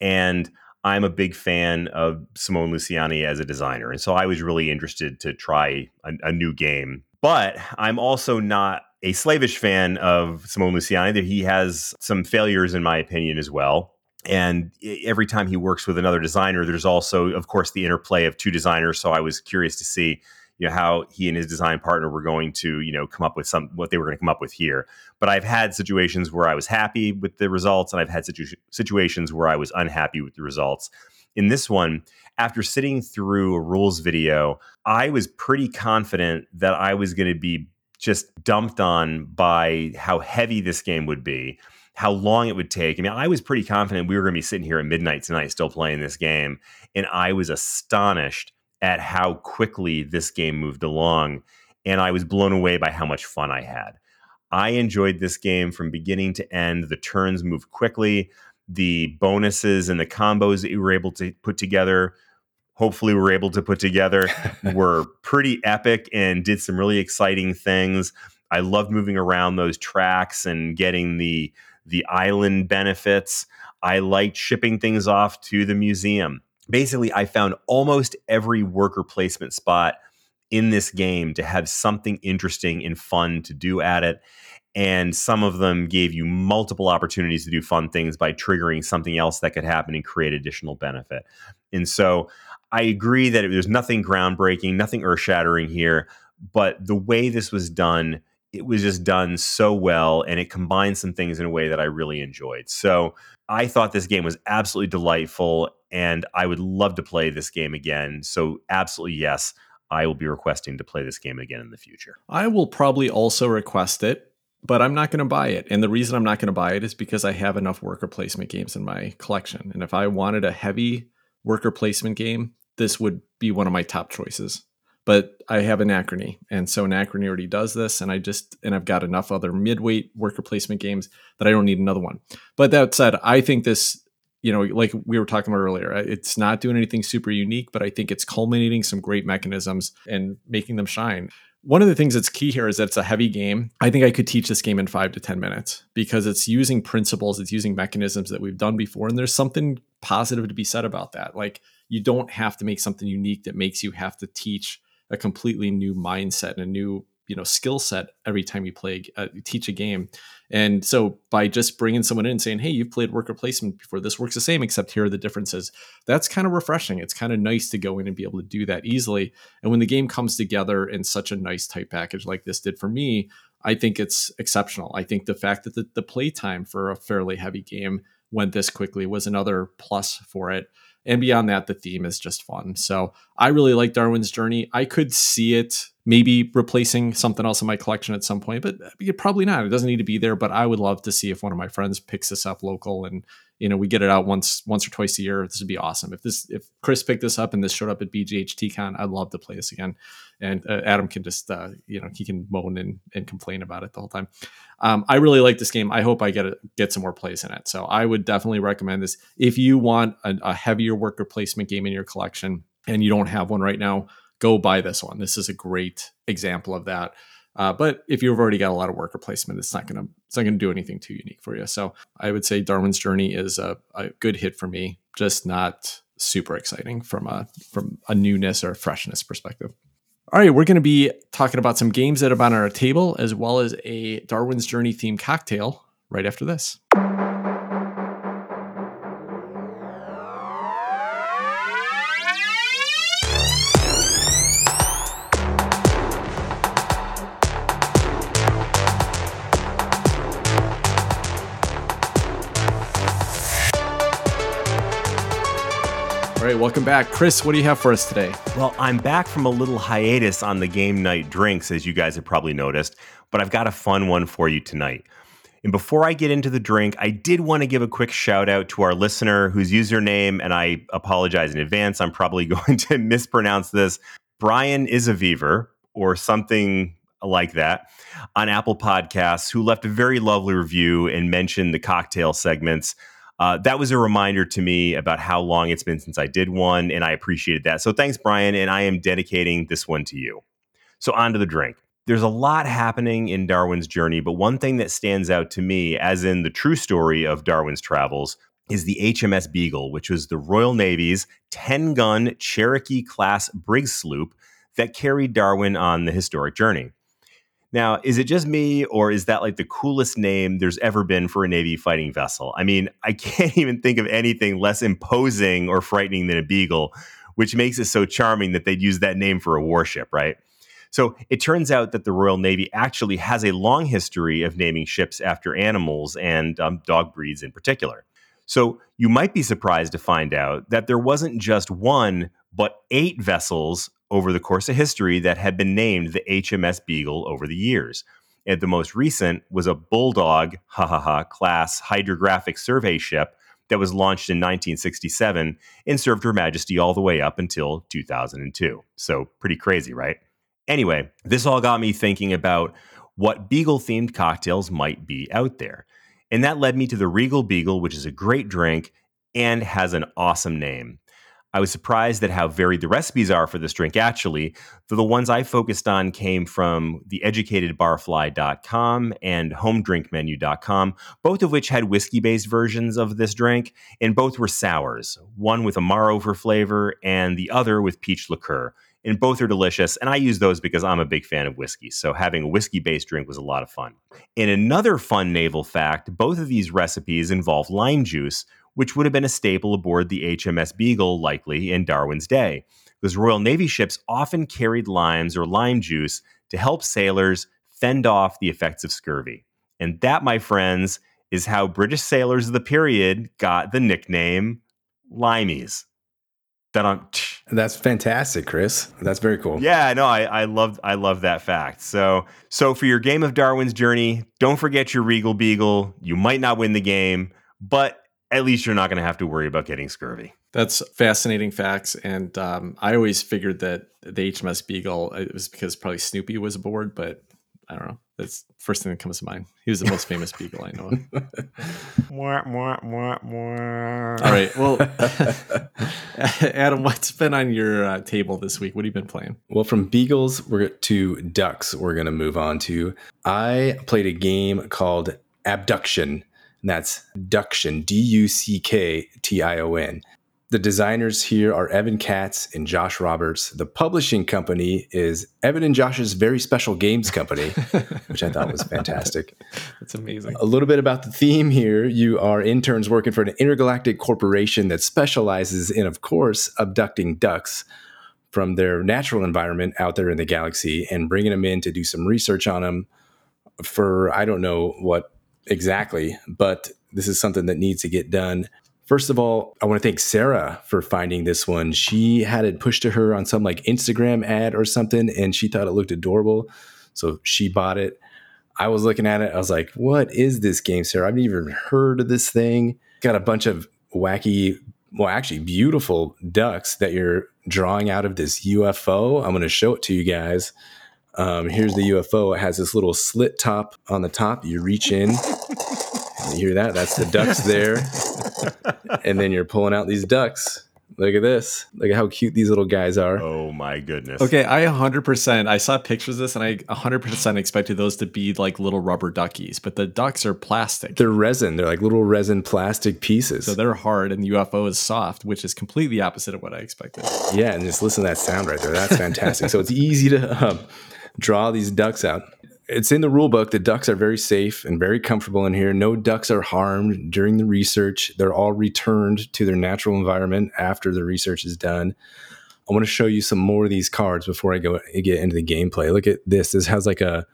and I'm a big fan of Simone Luciani as a designer. And so I was really interested to try a, a new game. But I'm also not a slavish fan of Simone Luciani. That he has some failures, in my opinion, as well. And every time he works with another designer, there's also, of course, the interplay of two designers. So I was curious to see, you know, how he and his design partner were going to, you know, come up with some, what they were going to come up with here. But I've had situations where I was happy with the results, and I've had situ- situations where I was unhappy with the results. In this one, after sitting through a rules video, I was pretty confident that I was going to be just dumped on by how heavy this game would be, how long it would take. I mean, I was pretty confident we were going to be sitting here at midnight tonight still playing this game, and I was astonished at how quickly this game moved along. And I was blown away by how much fun I had. I enjoyed this game from beginning to end. The turns moved quickly. The bonuses and the combos that you were able to put together, hopefully we were able to put together, were pretty epic and did some really exciting things. I loved moving around those tracks and getting the, the island benefits. I liked shipping things off to the museum. Basically, I found almost every worker placement spot in this game to have something interesting and fun to do at it. And some of them gave you multiple opportunities to do fun things by triggering something else that could happen and create additional benefit. And so I agree that it, there's nothing groundbreaking, nothing earth-shattering here. But the way this was done, it was just done so well, and it combined some things in a way that I really enjoyed. So I thought this game was absolutely delightful, and I would love to play this game again. So absolutely, yes, I will be requesting to play this game again in the future. I will probably also request it, but I'm not going to buy it. And the reason I'm not going to buy it is because I have enough worker placement games in my collection. And if I wanted a heavy worker placement game, this would be one of my top choices. But I have Anachrony, and so Anachrony already does this, and I just and I've got enough other midweight worker placement games that I don't need another one. But that said, I think this, you know, like we were talking about earlier, it's not doing anything super unique, but I think it's culminating some great mechanisms and making them shine. One of the things that's key here is that it's a heavy game. I think I could teach this game in five to ten minutes because it's using principles, it's using mechanisms that we've done before, and there's something positive to be said about that. Like, you don't have to make something unique that makes you have to teach a completely new mindset and a new, you know, skill set every time you play, uh, teach a game. And so by just bringing someone in and saying, hey, you've played worker placement before, this works the same, except here are the differences. That's kind of refreshing. It's kind of nice to go in and be able to do that easily. And when the game comes together in such a nice tight package like this did for me, I think it's exceptional. I think the fact that the, the play time for a fairly heavy game went this quickly was another plus for it. And beyond that, the theme is just fun. So I really like Darwin's Journey. I could see it maybe replacing something else in my collection at some point, but probably not. It doesn't need to be there, but I would love to see if one of my friends picks this up local and, you know, we get it out once once or twice a year. This would be awesome. If this if Chris picked this up and this showed up at B G H T Con, I'd love to play this again. And uh, Adam can just, uh, you know, he can moan and, and complain about it the whole time. Um, I really like this game. I hope I get a, get some more plays in it. So I would definitely recommend this. If you want a, a heavier worker placement game in your collection and you don't have one right now, go buy this one. This is a great example of that. Uh, but if you've already got a lot of worker placement, it's not going to it's not going to do anything too unique for you. So I would say Darwin's Journey is a, a good hit for me, just not super exciting from a from a newness or freshness perspective. All right, we're going to be talking about some games that are on our table, as well as a Darwin's Journey themed cocktail right after this. All right, welcome back. Chris, what do you have for us today? Well, I'm back from a little hiatus on the game night drinks, as you guys have probably noticed, but I've got a fun one for you tonight. And before I get into the drink, I did want to give a quick shout out to our listener whose username, and I apologize in advance, I'm probably going to mispronounce this, Brian Isaviver or something like that, on Apple Podcasts, who left a very lovely review and mentioned the cocktail segments. Uh, that was a reminder to me about how long it's been since I did one, and I appreciated that. So thanks, Brian, and I am dedicating this one to you. So on to the drink. There's a lot happening in Darwin's Journey, but one thing that stands out to me, as in the true story of Darwin's travels, is the H M S Beagle, which was the Royal Navy's ten-gun Cherokee-class brig sloop that carried Darwin on the historic journey. Now, is it just me, or is that like the coolest name there's ever been for a Navy fighting vessel? I mean, I can't even think of anything less imposing or frightening than a beagle, which makes it so charming that they'd use that name for a warship, right? So it turns out that the Royal Navy actually has a long history of naming ships after animals and um, dog breeds in particular. So you might be surprised to find out that there wasn't just one, but eight vessels over the course of history that had been named the H M S Beagle over the years. And the most recent was a Bulldog ha ha ha class hydrographic survey ship that was launched in nineteen sixty-seven and served Her Majesty all the way up until two thousand two. So pretty crazy, right? Anyway, this all got me thinking about what Beagle-themed cocktails might be out there. And that led me to the Regal Beagle, which is a great drink and has an awesome name. I was surprised at how varied the recipes are for this drink, actually, though the ones I focused on came from the educated barfly dot com and home drink menu dot com, both of which had whiskey-based versions of this drink, and both were sours, one with Amaro for flavor and the other with peach liqueur. And both are delicious, and I use those because I'm a big fan of whiskey, so having a whiskey-based drink was a lot of fun. And another fun naval fact, both of these recipes involve lime juice, which would have been a staple aboard the H M S Beagle, likely, in Darwin's day, because Royal Navy ships often carried limes or lime juice to help sailors fend off the effects of scurvy. And that, my friends, is how British sailors of the period got the nickname Limeys. That's fantastic, Chris. That's very cool. Yeah, no, I, I love I love that fact. So, so for your game of Darwin's Journey, don't forget your Regal Beagle. You might not win the game, but at least you're not going to have to worry about getting scurvy. That's fascinating facts. And um, I always figured that the H M S Beagle, it was because probably Snoopy was aboard, but I don't know. That's the first thing that comes to mind. He was the most famous beagle I know of. Mwah, mwah, mwah, mwah. All right. Well, Adam, what's been on your uh, table this week? What have you been playing? Well, from beagles we're to ducks, we're going to move on to. I played a game called Abducktion. And that's Duction, D U C K T I O N. The designers here are Evan Katz and Josh Roberts. The publishing company is Evan and Josh's Very Special Games Company, which I thought was fantastic. That's amazing. A little bit about the theme here. You are interns working for an intergalactic corporation that specializes in, of course, abducting ducks from their natural environment out there in the galaxy and bringing them in to do some research on them for I don't know what exactly, but this is something that needs to get done. First of all, I want to thank Sarah for finding this one. She had it pushed to her on some like Instagram ad or something, and she thought it looked adorable, so she bought it. I was looking at it. I was like, what is this game, Sarah? I've never even heard of this thing. Got a bunch of wacky, well, actually beautiful ducks that you're drawing out of this U F O. I'm going to show it to you guys. Um, here's the U F O. It has this little slit top on the top. You reach in. You hear that? That's the ducks there. And then you're pulling out these ducks. Look at this. Look at how cute these little guys are. Oh my goodness. Okay, I one hundred percent. I saw pictures of this and I one hundred percent expected those to be like little rubber duckies, but the ducks are plastic. They're resin. They're like little resin plastic pieces. So they're hard and the U F O is soft, which is completely opposite of what I expected. Yeah, and just listen to that sound right there. That's fantastic. So it's easy to um, draw these ducks out. It's in the rule book. The ducks are very safe and very comfortable in here. No ducks are harmed during the research. They're all returned to their natural environment after the research is done. I want to show you some more of these cards before I go get into the gameplay. Look at this. This has like a,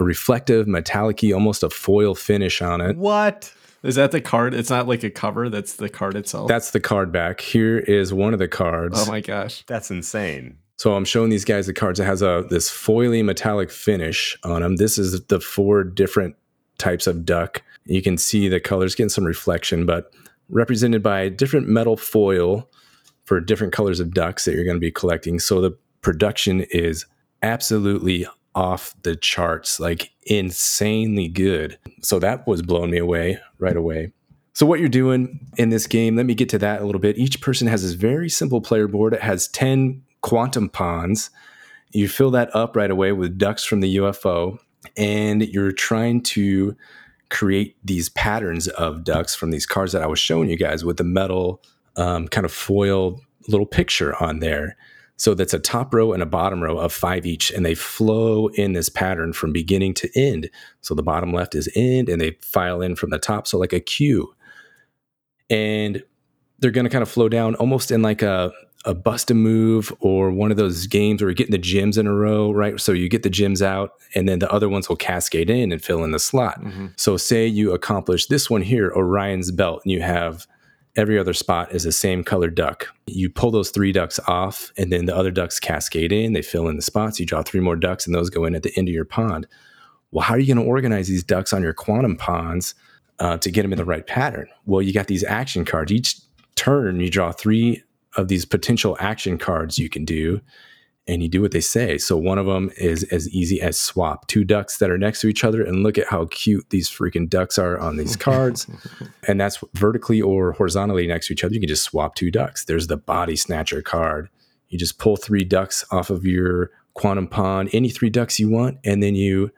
a reflective, metallic-y, almost a foil finish on it. What? Is that the card? It's not like a cover. That's the card itself. That's the card back. Here is one of the cards. Oh my gosh. That's insane. So I'm showing these guys the cards that has a this foily metallic finish on them. This is the four different types of duck. You can see the colors getting some reflection, but represented by different metal foil for different colors of ducks that you're going to be collecting. So the production is absolutely off the charts, like insanely good. So that was blowing me away right away. So what you're doing in this game, let me get to that a little bit. Each person has this very simple player board. It has ten quantum ponds. You fill that up right away with ducks from the U F O, and you're trying to create these patterns of ducks from these cards that I was showing you guys with the metal um, kind of foil little picture on there. So that's a top row and a bottom row of five each, and they flow in this pattern from beginning to end. So the bottom left is end, and they file in from the top, so like a queue. And they're going to kind of flow down almost in like a, a bust-a-move or one of those games where you're getting the gems in a row, right? So you get the gems out, and then the other ones will cascade in and fill in the slot. Mm-hmm. So say you accomplish this one here, Orion's Belt, and you have... every other spot is the same color duck. You pull those three ducks off, and then the other ducks cascade in. They fill in the spots. You draw three more ducks, and those go in at the end of your pond. Well, how are you going to organize these ducks on your quantum ponds uh, to get them in the right pattern? Well, you got these action cards. Each turn, you draw three of these potential action cards you can do, and you do what they say. So one of them is as easy as swap two ducks that are next to each other, and look at how cute these freaking ducks are on these cards. And that's vertically or horizontally next to each other. You can just swap two ducks. There's the body snatcher card. You just pull three ducks off of your quantum pond, any three ducks you want. And then you,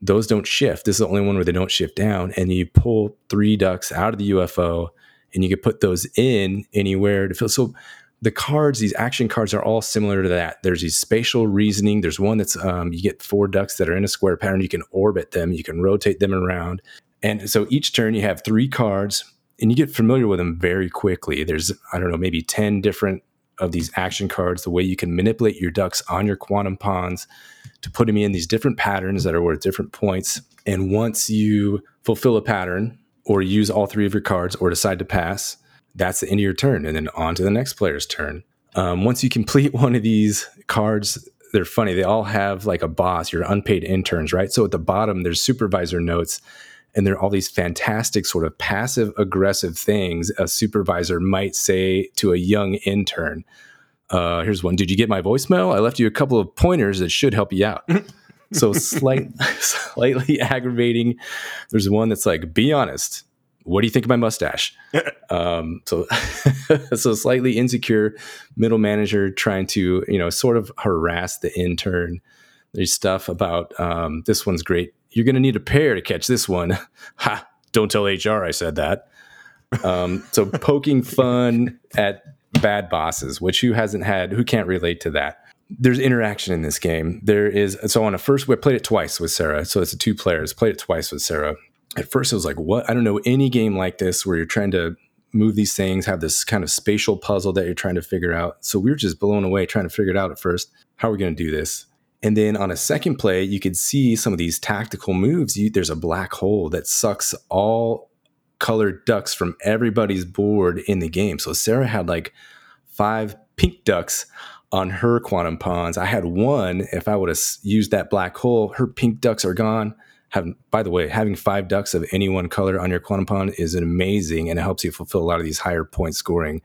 those don't shift. This is the only one where they don't shift down. And you pull three ducks out of the U F O, and you can put those in anywhere to fill. So the cards, these action cards, are all similar to that. There's these spatial reasoning. There's one that's, um, you get four ducks that are in a square pattern. You can orbit them. You can rotate them around. And so each turn you have three cards, and you get familiar with them very quickly. There's, I don't know, maybe ten different of these action cards, the way you can manipulate your ducks on your quantum ponds to put them in these different patterns that are worth different points. And once you fulfill a pattern or use all three of your cards or decide to pass, that's the end of your turn, and then on to the next player's turn. Um, once you complete one of these cards, they're funny. They all have like a boss, your unpaid interns, right? So at the bottom, there's supervisor notes, and there are all these fantastic sort of passive-aggressive things a supervisor might say to a young intern. Uh, here's one. Did you get my voicemail? I left you a couple of pointers that should help you out. So slight, slightly aggravating. There's one that's like, be honest. What do you think of my mustache? Um, so, so slightly insecure middle manager trying to, you know, sort of harass the intern. There's stuff about um, this one's great. You're going to need a pair to catch this one. Ha! Don't tell H R I said that. Um, so poking fun at bad bosses, which who hasn't had, who can't relate to that? There's interaction in this game. There is. So on a first, we played it twice with Sarah. So it's a two players. Played it twice with Sarah. At first, it was like, what? I don't know any game like this where you're trying to move these things, have this kind of spatial puzzle that you're trying to figure out. So we were just blown away trying to figure it out at first. How are we going to do this? And then on a second play, you could see some of these tactical moves. You, there's a black hole that sucks all colored ducks from everybody's board in the game. So Sarah had like five pink ducks on her quantum ponds. I had one. If I would have used that black hole, her pink ducks are gone. Have, by the way, having five ducks of any one color on your quantum pond is amazing, and it helps you fulfill a lot of these higher point scoring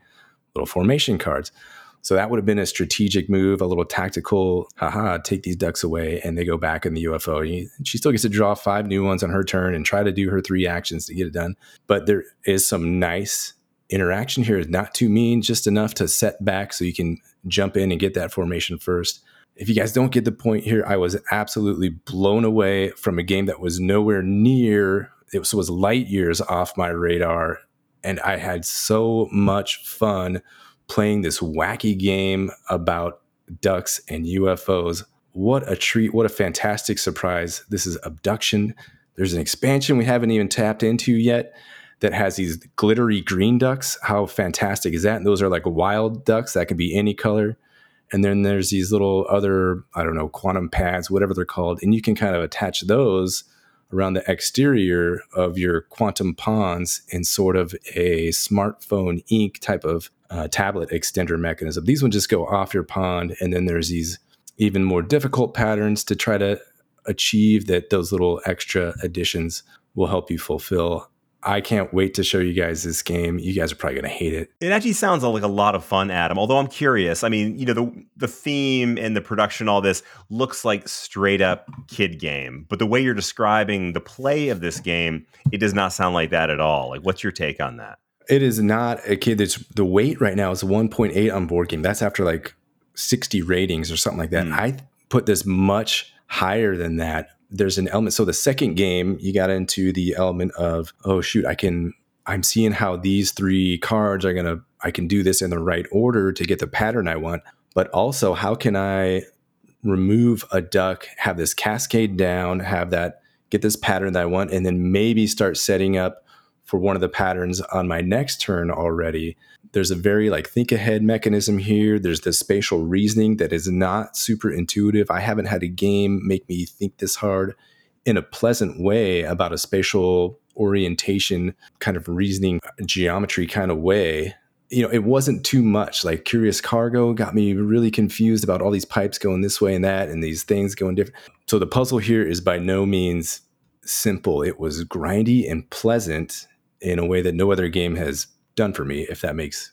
little formation cards. So that would have been a strategic move, a little tactical, haha, take these ducks away, and they go back in the U F O. You, she still gets to draw five new ones on her turn and try to do her three actions to get it done. But there is some nice interaction here is not too mean, just enough to set back so you can jump in and get that formation first. If you guys don't get the point here, I was absolutely blown away from a game that was nowhere near, it was, was light years off my radar. And I had so much fun playing this wacky game about ducks and U F Os. What a treat. What a fantastic surprise. This is Abducktion. There's an expansion we haven't even tapped into yet that has these glittery green ducks. How fantastic is that? And those are like wild ducks that can be any color. And then there's these little other, I don't know, quantum pads, whatever they're called. And you can kind of attach those around the exterior of your quantum ponds in sort of a smartphone ink type of uh, tablet extender mechanism. These ones just go off your pond. And then there's these even more difficult patterns to try to achieve that those little extra additions will help you fulfill. I can't wait to show you guys this game. You guys are probably going to hate it. It actually sounds like a lot of fun, Adam, although I'm curious. I mean, you know, the the theme and the production, all this looks like straight up kid game. But the way you're describing the play of this game, it does not sound like that at all. Like, what's your take on that? It is not a kid. It's, the weight right now is one point eight on Board Game. That's after like sixty ratings or something like that. Mm. I put this much higher than that. There's an element. So the second game, you got into the element of, oh, shoot, I can, I'm seeing how these three cards are going to, I can do this in the right order to get the pattern I want. But also, how can I remove a duck, have this cascade down, have that, get this pattern that I want, and then maybe start setting up for one of the patterns on my next turn already. There's a very like think ahead mechanism here. There's this spatial reasoning that is not super intuitive. I haven't had a game make me think this hard in a pleasant way about a spatial orientation kind of reasoning, geometry kind of way. You know, it wasn't too much. Like Curious Cargo got me really confused about all these pipes going this way and that, and these things going different. So the puzzle here is by no means simple. It was grindy and pleasant in a way that no other game has done for me, if that makes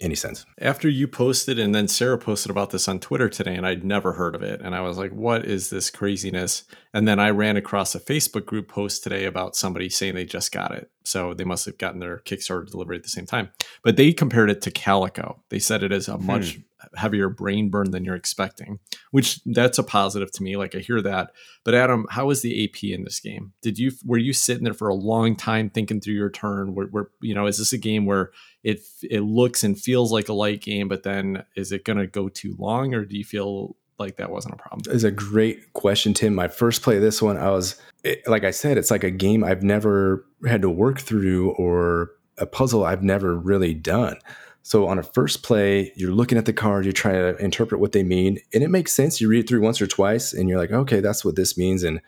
any sense. After you posted, and then Sarah posted about this on Twitter today, and I'd never heard of it. And I was like, what is this craziness? And then I ran across a Facebook group post today about somebody saying they just got it. So they must have gotten their Kickstarter delivery at the same time. But they compared it to Calico. They said it is a much hmm. heavier brain burn than you're expecting, which that's a positive to me. Like, I hear that. But Adam, how is the A P in this game? Did you, were you sitting there for a long time thinking through your turn? Where, where, you know, is this a game where it it looks and feels like a light game, but then is it going to go too long, or do you feel like that wasn't a problem? It's a great question, Tim. My first play of this one, I was, it, like I said, it's like a game I've never had to work through or a puzzle I've never really done. So on a first play, you're looking at the card, you're trying to interpret what they mean, and it makes sense. You read it through once or twice, and you're like, okay, that's what this means, and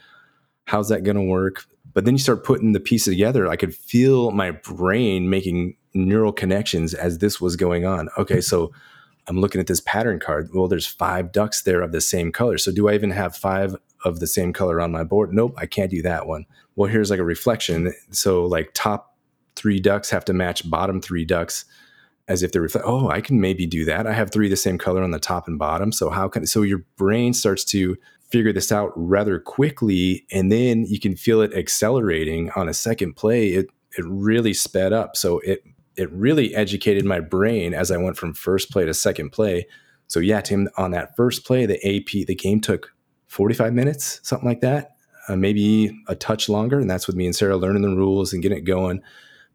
how's that going to work? But then you start putting the pieces together. I could feel my brain making neural connections as this was going on. Okay, so I'm looking at this pattern card. Well, there's five ducks there of the same color. So do I even have five of the same color on my board? Nope, I can't do that one. Well, here's like a reflection. So like top three ducks have to match bottom three ducks. As if they're reflect, oh, I can maybe do that. I have three the same color on the top and bottom. So how can, so your brain starts to figure this out rather quickly, and then you can feel it accelerating on a second play. It it really sped up. So it it really educated my brain as I went from first play to second play. So yeah, Tim, on that first play, the A P, the game took forty-five minutes, something like that, uh, maybe a touch longer. And that's with me and Sarah learning the rules and getting it going.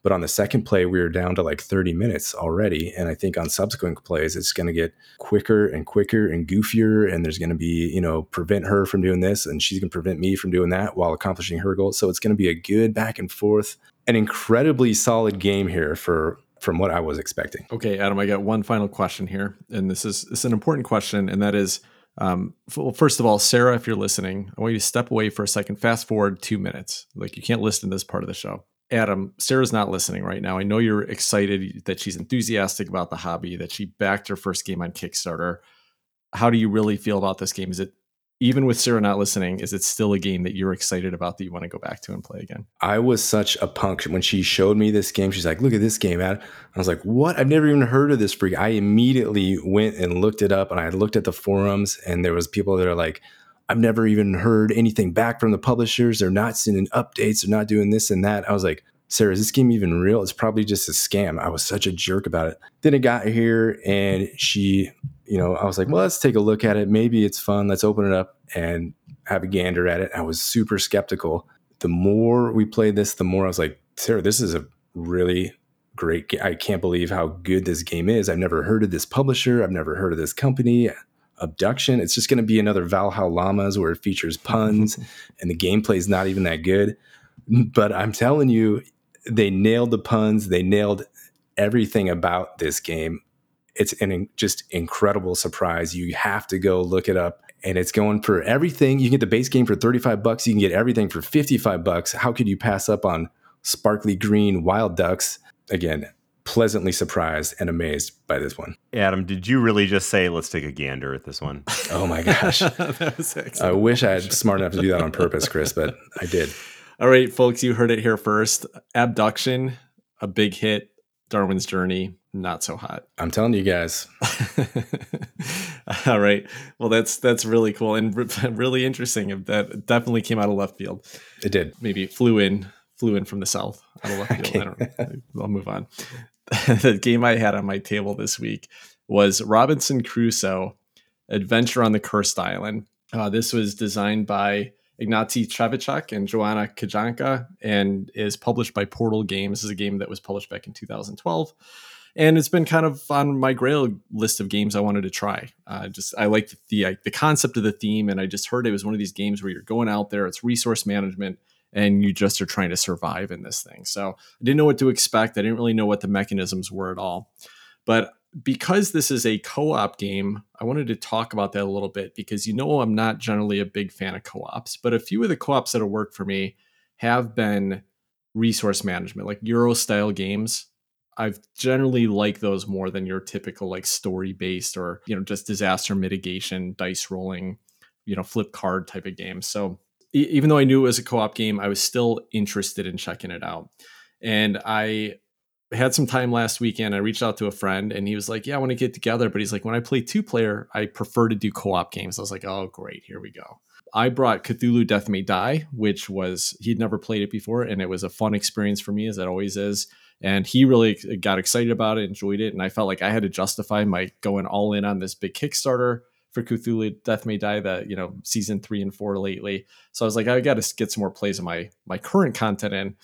But on the second play, we were down to like thirty minutes already. And I think on subsequent plays, it's going to get quicker and quicker and goofier. And there's going to be, you know, prevent her from doing this, and she's going to prevent me from doing that while accomplishing her goal. So it's going to be a good back and forth, an incredibly solid game here for from what I was expecting. Okay, Adam, I got one final question here. And this is, this is an important question. And that is, um, well, first of all, Sarah, if you're listening, I want you to step away for a second. Fast forward two minutes. Like, you can't listen to this part of the show. Adam, Sarah's not listening right now. I know you're excited that she's enthusiastic about the hobby, that she backed her first game on Kickstarter. How do you really feel about this game? Is it, even with Sarah not listening, is it still a game that you're excited about that you want to go back to and play again? I was such a punk. When she showed me this game, she's like, look at this game, Adam. I was like, what? I've never even heard of this freak. I immediately went and looked it up, and I looked at the forums, and there was people that are like, I've never even heard anything back from the publishers. They're not sending updates. They're not doing this and that. I was like, Sarah, is this game even real? It's probably just a scam. I was such a jerk about it. Then it got here and she, you know, I was like, well, let's take a look at it. Maybe it's fun. Let's open it up and have a gander at it. I was super skeptical. The more we played this, the more I was like, Sarah, this is a really great game. I can't believe how good this game is. I've never heard of this publisher. I've never heard of this company. Abducktion. It's just going to be another Valhalla Llamas where it features puns and the gameplay is not even that good. But I'm telling you, they nailed the puns. They nailed everything about this game. It's an in- just incredible surprise. You have to go look it up. And it's going for everything. You can get the base game for thirty-five bucks. You can get everything for fifty-five bucks. How could you pass up on sparkly green wild ducks? Again, pleasantly surprised and amazed by this one. Adam, did you really just say, let's take a gander at this one? Oh my gosh. That was excellent. I wish I had smart enough to do that on purpose, Chris, but I did. All right, folks, you heard it here first. Abducktion, a big hit. Darwin's Journey, not so hot. I'm telling you guys. All right. Well, that's that's really cool and re- really interesting. That definitely came out of left field. It did. Maybe it flew in, flew in from the south. Out of left field. Okay. I don't, I'll move on. The game I had on my table this week was Robinson Crusoe: Adventure on the Cursed Island. Uh, this was designed by Ignacy Trevicek and Joanna Kajanka and is published by Portal Games. This is a game that was published back in two thousand twelve. And it's been kind of on my grail list of games I wanted to try. Uh, just I liked the, the the concept of the theme, and I just heard it was one of these games where you're going out there, it's resource management, and you just are trying to survive in this thing. So I didn't know what to expect. I didn't really know what the mechanisms were at all. But because this is a co-op game, I wanted to talk about that a little bit because, you know, I'm not generally a big fan of co-ops, but a few of the co-ops that have worked for me have been resource management, like Euro style games. I've generally liked those more than your typical like story based or, you know, just disaster mitigation, dice rolling, you know, flip card type of game. So e- even though I knew it was a co-op game, I was still interested in checking it out. And I I had some time last weekend. I reached out to a friend and he was like, yeah, I want to get together. But he's like, when I play two player, I prefer to do co-op games. I was like, oh, great. Here we go. I brought Cthulhu: Death May Die, which was, he'd never played it before. And it was a fun experience for me, as it always is. And he really got excited about it, enjoyed it. And I felt like I had to justify my going all in on this big Kickstarter for Cthulhu: Death May Die, that, you know, season three and four lately. So I was like, I got to get some more plays of my, my current content in.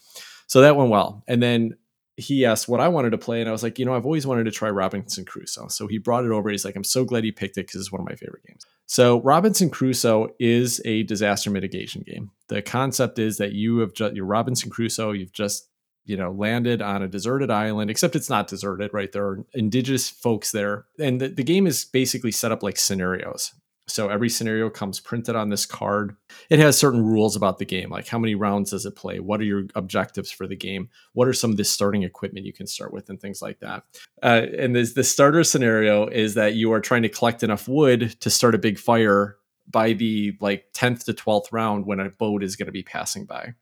So that went well. And then he asked what I wanted to play. And I was like, you know, I've always wanted to try Robinson Crusoe. So he brought it over. He's like, I'm so glad he picked it because it's one of my favorite games. So Robinson Crusoe is a disaster mitigation game. The concept is that you have just, you're Robinson Crusoe. You've just, you know, landed on a deserted island, except it's not deserted, right? There are indigenous folks there. And the, the game is basically set up like scenarios. So every scenario comes printed on this card. It has certain rules about the game, like how many rounds does it play? What are your objectives for the game? What are some of the starting equipment you can start with and things like that? Uh, and this, the starter scenario is that you are trying to collect enough wood to start a big fire by the like tenth to twelfth round when a boat is going to be passing by.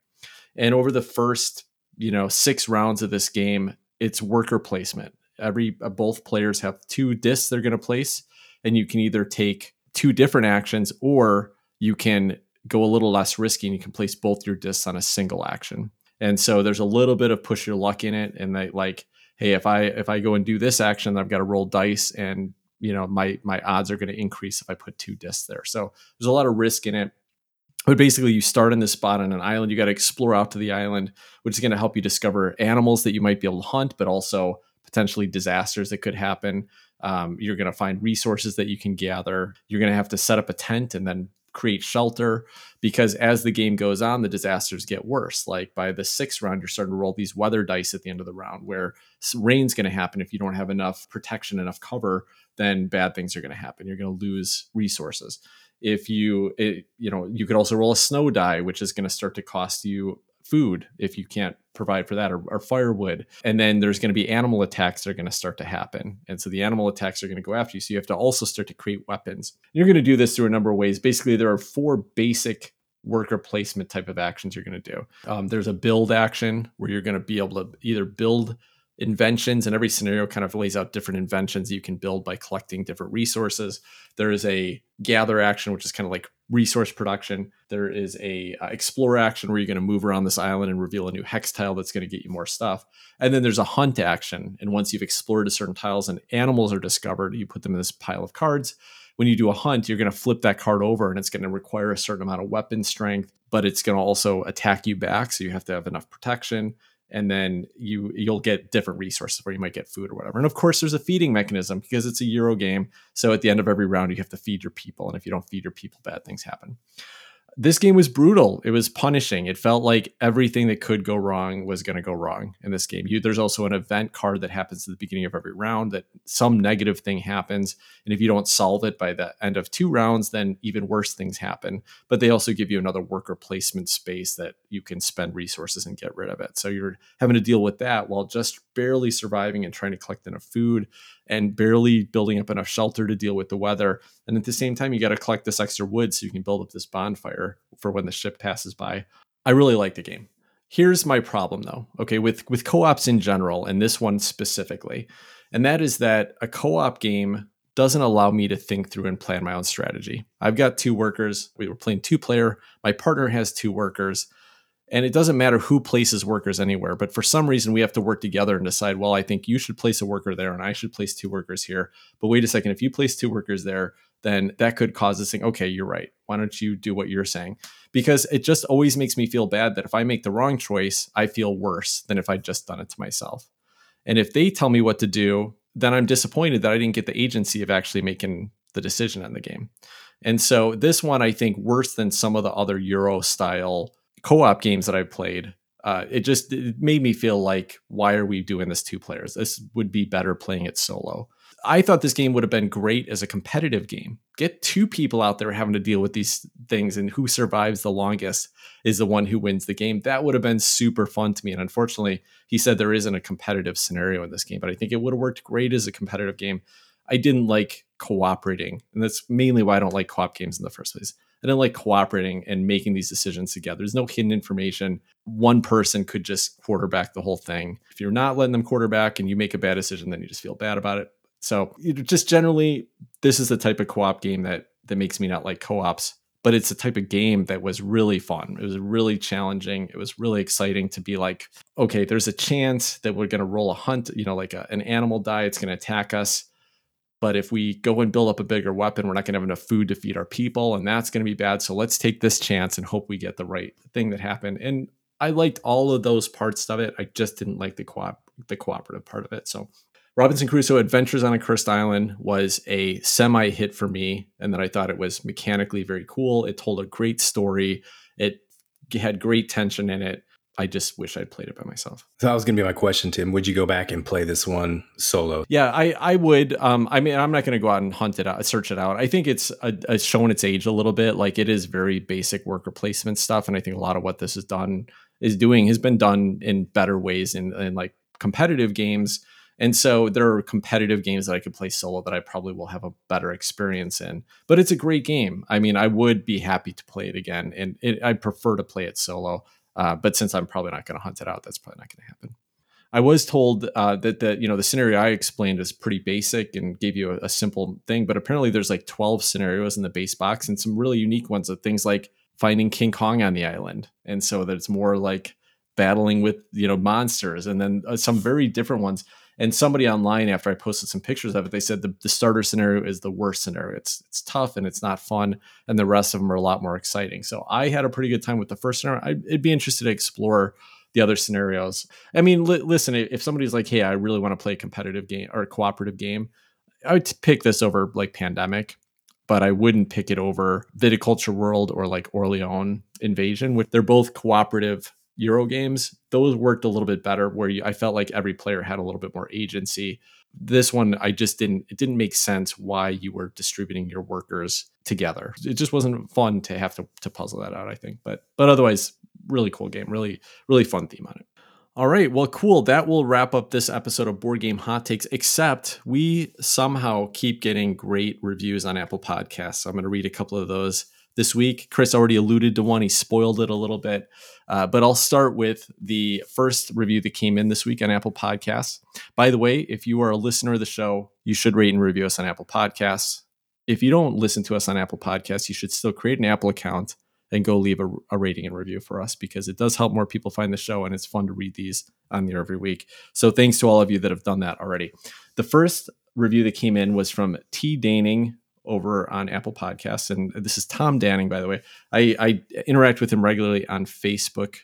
And over the first, you know, six rounds of this game, it's worker placement. Every uh, both players have two discs they're going to place, and you can either take two different actions, or you can go a little less risky and you can place both your discs on a single action. And so there's a little bit of push your luck in it. And they like, hey, if I, if I go and do this action, I've got to roll dice and, you know, my, my odds are going to increase if I put two discs there. So there's a lot of risk in it, but basically you start in this spot on an island. You got to explore out to the island, which is going to help you discover animals that you might be able to hunt, but also potentially disasters that could happen. Um, you're going to find resources that you can gather. You're going to have to set up a tent and then create shelter, because as the game goes on, the disasters get worse. Like by the sixth round, you're starting to roll these weather dice at the end of the round where rain's going to happen. If you don't have enough protection, enough cover, then bad things are going to happen. You're going to lose resources. If you, it, you know, you could also roll a snow die, which is going to start to cost you food if you can't provide for that, or, or firewood. And then there's going to be animal attacks that are going to start to happen. And so the animal attacks are going to go after you. So you have to also start to create weapons. You're going to do this through a number of ways. Basically, there are four basic worker placement type of actions you're going to do. Um, there's a build action where you're going to be able to either build inventions, and every scenario kind of lays out different inventions you can build by collecting different resources. There is a gather action, which is kind of like resource production. There is a uh, explore action where you're going to move around this island and reveal a new hex tile that's going to get you more stuff. And then there's a hunt action. And once you've explored a certain tiles and animals are discovered, you put them in this pile of cards. When you do a hunt, you're going to flip that card over and it's going to require a certain amount of weapon strength, but it's going to also attack you back. So you have to have enough protection. And then you, you'll get different resources where you might get food or whatever. And of course, there's a feeding mechanism because it's a Euro game. So at the end of every round, you have to feed your people. And if you don't feed your people, bad things happen. This game was brutal. It was punishing. It felt like everything that could go wrong was going to go wrong in this game. You, there's also an event card that happens at the beginning of every round that some negative thing happens. And if you don't solve it by the end of two rounds, then even worse things happen. But they also give you another worker placement space that you can spend resources and get rid of it. So you're having to deal with that while just barely surviving and trying to collect enough food and barely building up enough shelter to deal with the weather. And at the same time, you got to collect this extra wood so you can build up this bonfire for when the ship passes by. I really like the game. Here's my problem, though, okay, with, with co-ops in general, and this one specifically. And that is that a co-op game doesn't allow me to think through and plan my own strategy. I've got two workers. We were playing two-player. My partner has two workers. And it doesn't matter who places workers anywhere, but for some reason we have to work together and decide, well, I think you should place a worker there and I should place two workers here. But wait a second, if you place two workers there, then that could cause this thing. Okay, you're right. Why don't you do what you're saying? Because it just always makes me feel bad that if I make the wrong choice, I feel worse than if I'd just done it to myself. And if they tell me what to do, then I'm disappointed that I didn't get the agency of actually making the decision on the game. And so this one, I think worse than some of the other Euro style co-op games that I played, uh, it just it made me feel like, why are we doing this two players? This would be better playing it solo. I thought this game would have been great as a competitive game. Get two people out there having to deal with these things, and who survives the longest is the one who wins the game. That would have been super fun to me. And unfortunately, he said there isn't a competitive scenario in this game, but I think it would have worked great as a competitive game. I didn't like cooperating, and that's mainly why I don't like co-op games in the first place. I didn't like cooperating and making these decisions together. There's no hidden information. One person could just quarterback the whole thing. If you're not letting them quarterback and you make a bad decision, then you just feel bad about it. So it just generally, this is the type of co-op game that, that makes me not like co-ops, but it's the type of game that was really fun. It was really challenging. It was really exciting to be like, okay, there's a chance that we're going to roll a hunt, you know, like a, an animal die, it's going to attack us. But if we go and build up a bigger weapon, we're not going to have enough food to feed our people, and that's going to be bad. So let's take this chance and hope we get the right thing that happened. And I liked all of those parts of it. I just didn't like the co-op, the cooperative part of it. So Robinson Crusoe: Adventures on a Cursed Island was a semi-hit for me, and then I thought it was mechanically very cool. It told a great story. It had great tension in it. I just wish I'd played it by myself. So that was going to be my question, Tim. Would you go back and play this one solo? Yeah, I, I would. Um, I mean, I'm not going to go out and hunt it out, search it out. I think it's a, a shown its age a little bit. Like, it is very basic worker placement stuff. And I think a lot of what this is done is doing has been done in better ways in, in like competitive games. And so there are competitive games that I could play solo that I probably will have a better experience in. But it's a great game. I mean, I would be happy to play it again. And it, I prefer to play it solo. Uh, but since I'm probably not going to hunt it out, that's probably not going to happen. I was told uh, that the, you know, the scenario I explained is pretty basic and gave you a, a simple thing. But apparently there's like twelve scenarios in the base box and some really unique ones of things like finding King Kong on the island. And so that it's more like battling with, you know, monsters, and then uh, some very different ones. And somebody online, after I posted some pictures of it, they said the, the starter scenario is the worst scenario. It's it's tough and it's not fun. And the rest of them are a lot more exciting. So I had a pretty good time with the first scenario. I, I'd be interested to explore the other scenarios. I mean, li- listen, if somebody's like, hey, I really want to play a competitive game or a cooperative game, I would pick this over like Pandemic, but I wouldn't pick it over Viticulture World or like Orleans Invasion, which they're both cooperative Euro games. Those worked a little bit better where you, I felt like every player had a little bit more agency. This one, I just didn't, it didn't make sense why you were distributing your workers together. It just wasn't fun to have to, to puzzle that out, I think. But, but otherwise, really cool game, really, really fun theme on it. All right. Well, cool. That will wrap up this episode of Board Game Hot Takes, except we somehow keep getting great reviews on Apple Podcasts. So I'm going to read a couple of those this week. Chris already alluded to one. He spoiled it a little bit. Uh, but I'll start with the first review that came in this week on Apple Podcasts. By the way, if you are a listener of the show, you should rate and review us on Apple Podcasts. If you don't listen to us on Apple Podcasts, you should still create an Apple account and go leave a, a rating and review for us, because it does help more people find the show, and it's fun to read these on there every week. So thanks to all of you that have done that already. The first review that came in was from T. Danning over on Apple Podcasts. And this is Tom Danning, by the way. I, I interact with him regularly on Facebook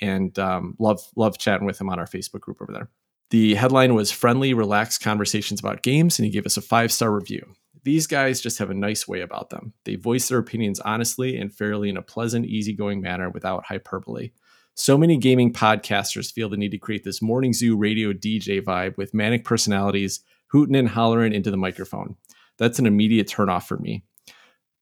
and um, love, love chatting with him on our Facebook group over there. The headline was Friendly, Relaxed Conversations About Games, and he gave us a five-star review. These guys just have a nice way about them. They voice their opinions honestly and fairly in a pleasant, easygoing manner without hyperbole. So many gaming podcasters feel the need to create this morning zoo radio D J vibe with manic personalities hooting and hollering into the microphone. That's an immediate turnoff for me.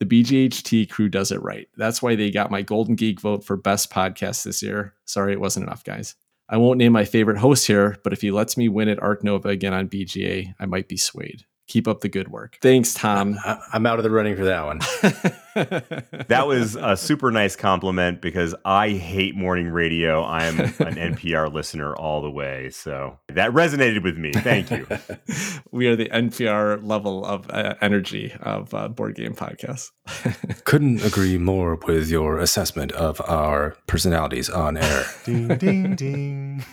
The B G H T crew does it right. That's why they got my Golden Geek vote for best podcast this year. Sorry, it wasn't enough, guys. I won't name my favorite host here, but if he lets me win at Ark Nova again on B G A, I might be swayed. Keep up the good work. Thanks, Tom. I, I'm out of the running for that one. That was a super nice compliment, because I hate morning radio. I'm an N P R listener all the way. So that resonated with me. Thank you. We are the N P R level of uh, energy of uh, board game podcasts. Couldn't agree more with your assessment of our personalities on air. Ding, ding, ding.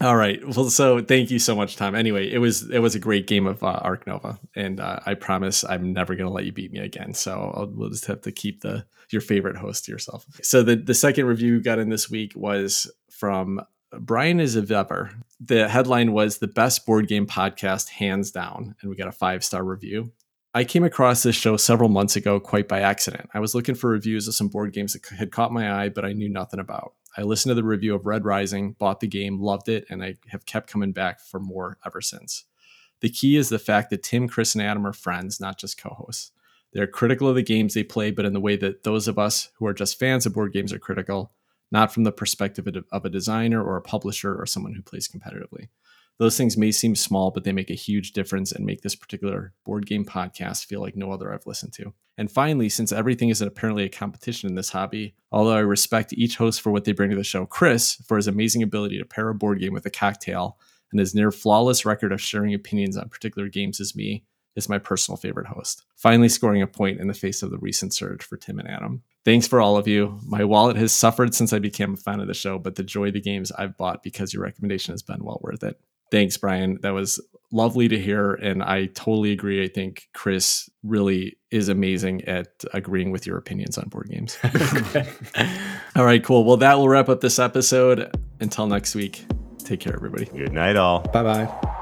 All right. Well, so thank you so much, Tom. Anyway, it was it was a great game of uh, Ark Nova, and uh, I promise I'm never going to let you beat me again. So I'll, we'll just have to keep the your favorite host to yourself. So the, the second review we got in this week was from Brian Is If Ever. The headline was The Best Board Game Podcast, Hands Down, and we got a five-star review. I came across this show several months ago quite by accident. I was looking for reviews of some board games that had caught my eye, but I knew nothing about. I listened to the review of Red Rising, bought the game, loved it, and I have kept coming back for more ever since. The key is the fact that Tim, Chris, and Adam are friends, not just co-hosts. They're critical of the games they play, but in the way that those of us who are just fans of board games are critical, not from the perspective of a designer or a publisher or someone who plays competitively. Those things may seem small, but they make a huge difference and make this particular board game podcast feel like no other I've listened to. And finally, since everything is apparently a competition in this hobby, although I respect each host for what they bring to the show, Chris, for his amazing ability to pair a board game with a cocktail, and his near flawless record of sharing opinions on particular games as me, is my personal favorite host, finally scoring a point in the face of the recent surge for Tim and Adam. Thanks for all of you. My wallet has suffered since I became a fan of the show, but the joy of the games I've bought because your recommendation has been well worth it. Thanks, Brian. That was lovely to hear. And I totally agree. I think Chris really is amazing at agreeing with your opinions on board games. All right, cool. Well, that will wrap up this episode. Until next week, take care, everybody. Good night, all. Bye-bye.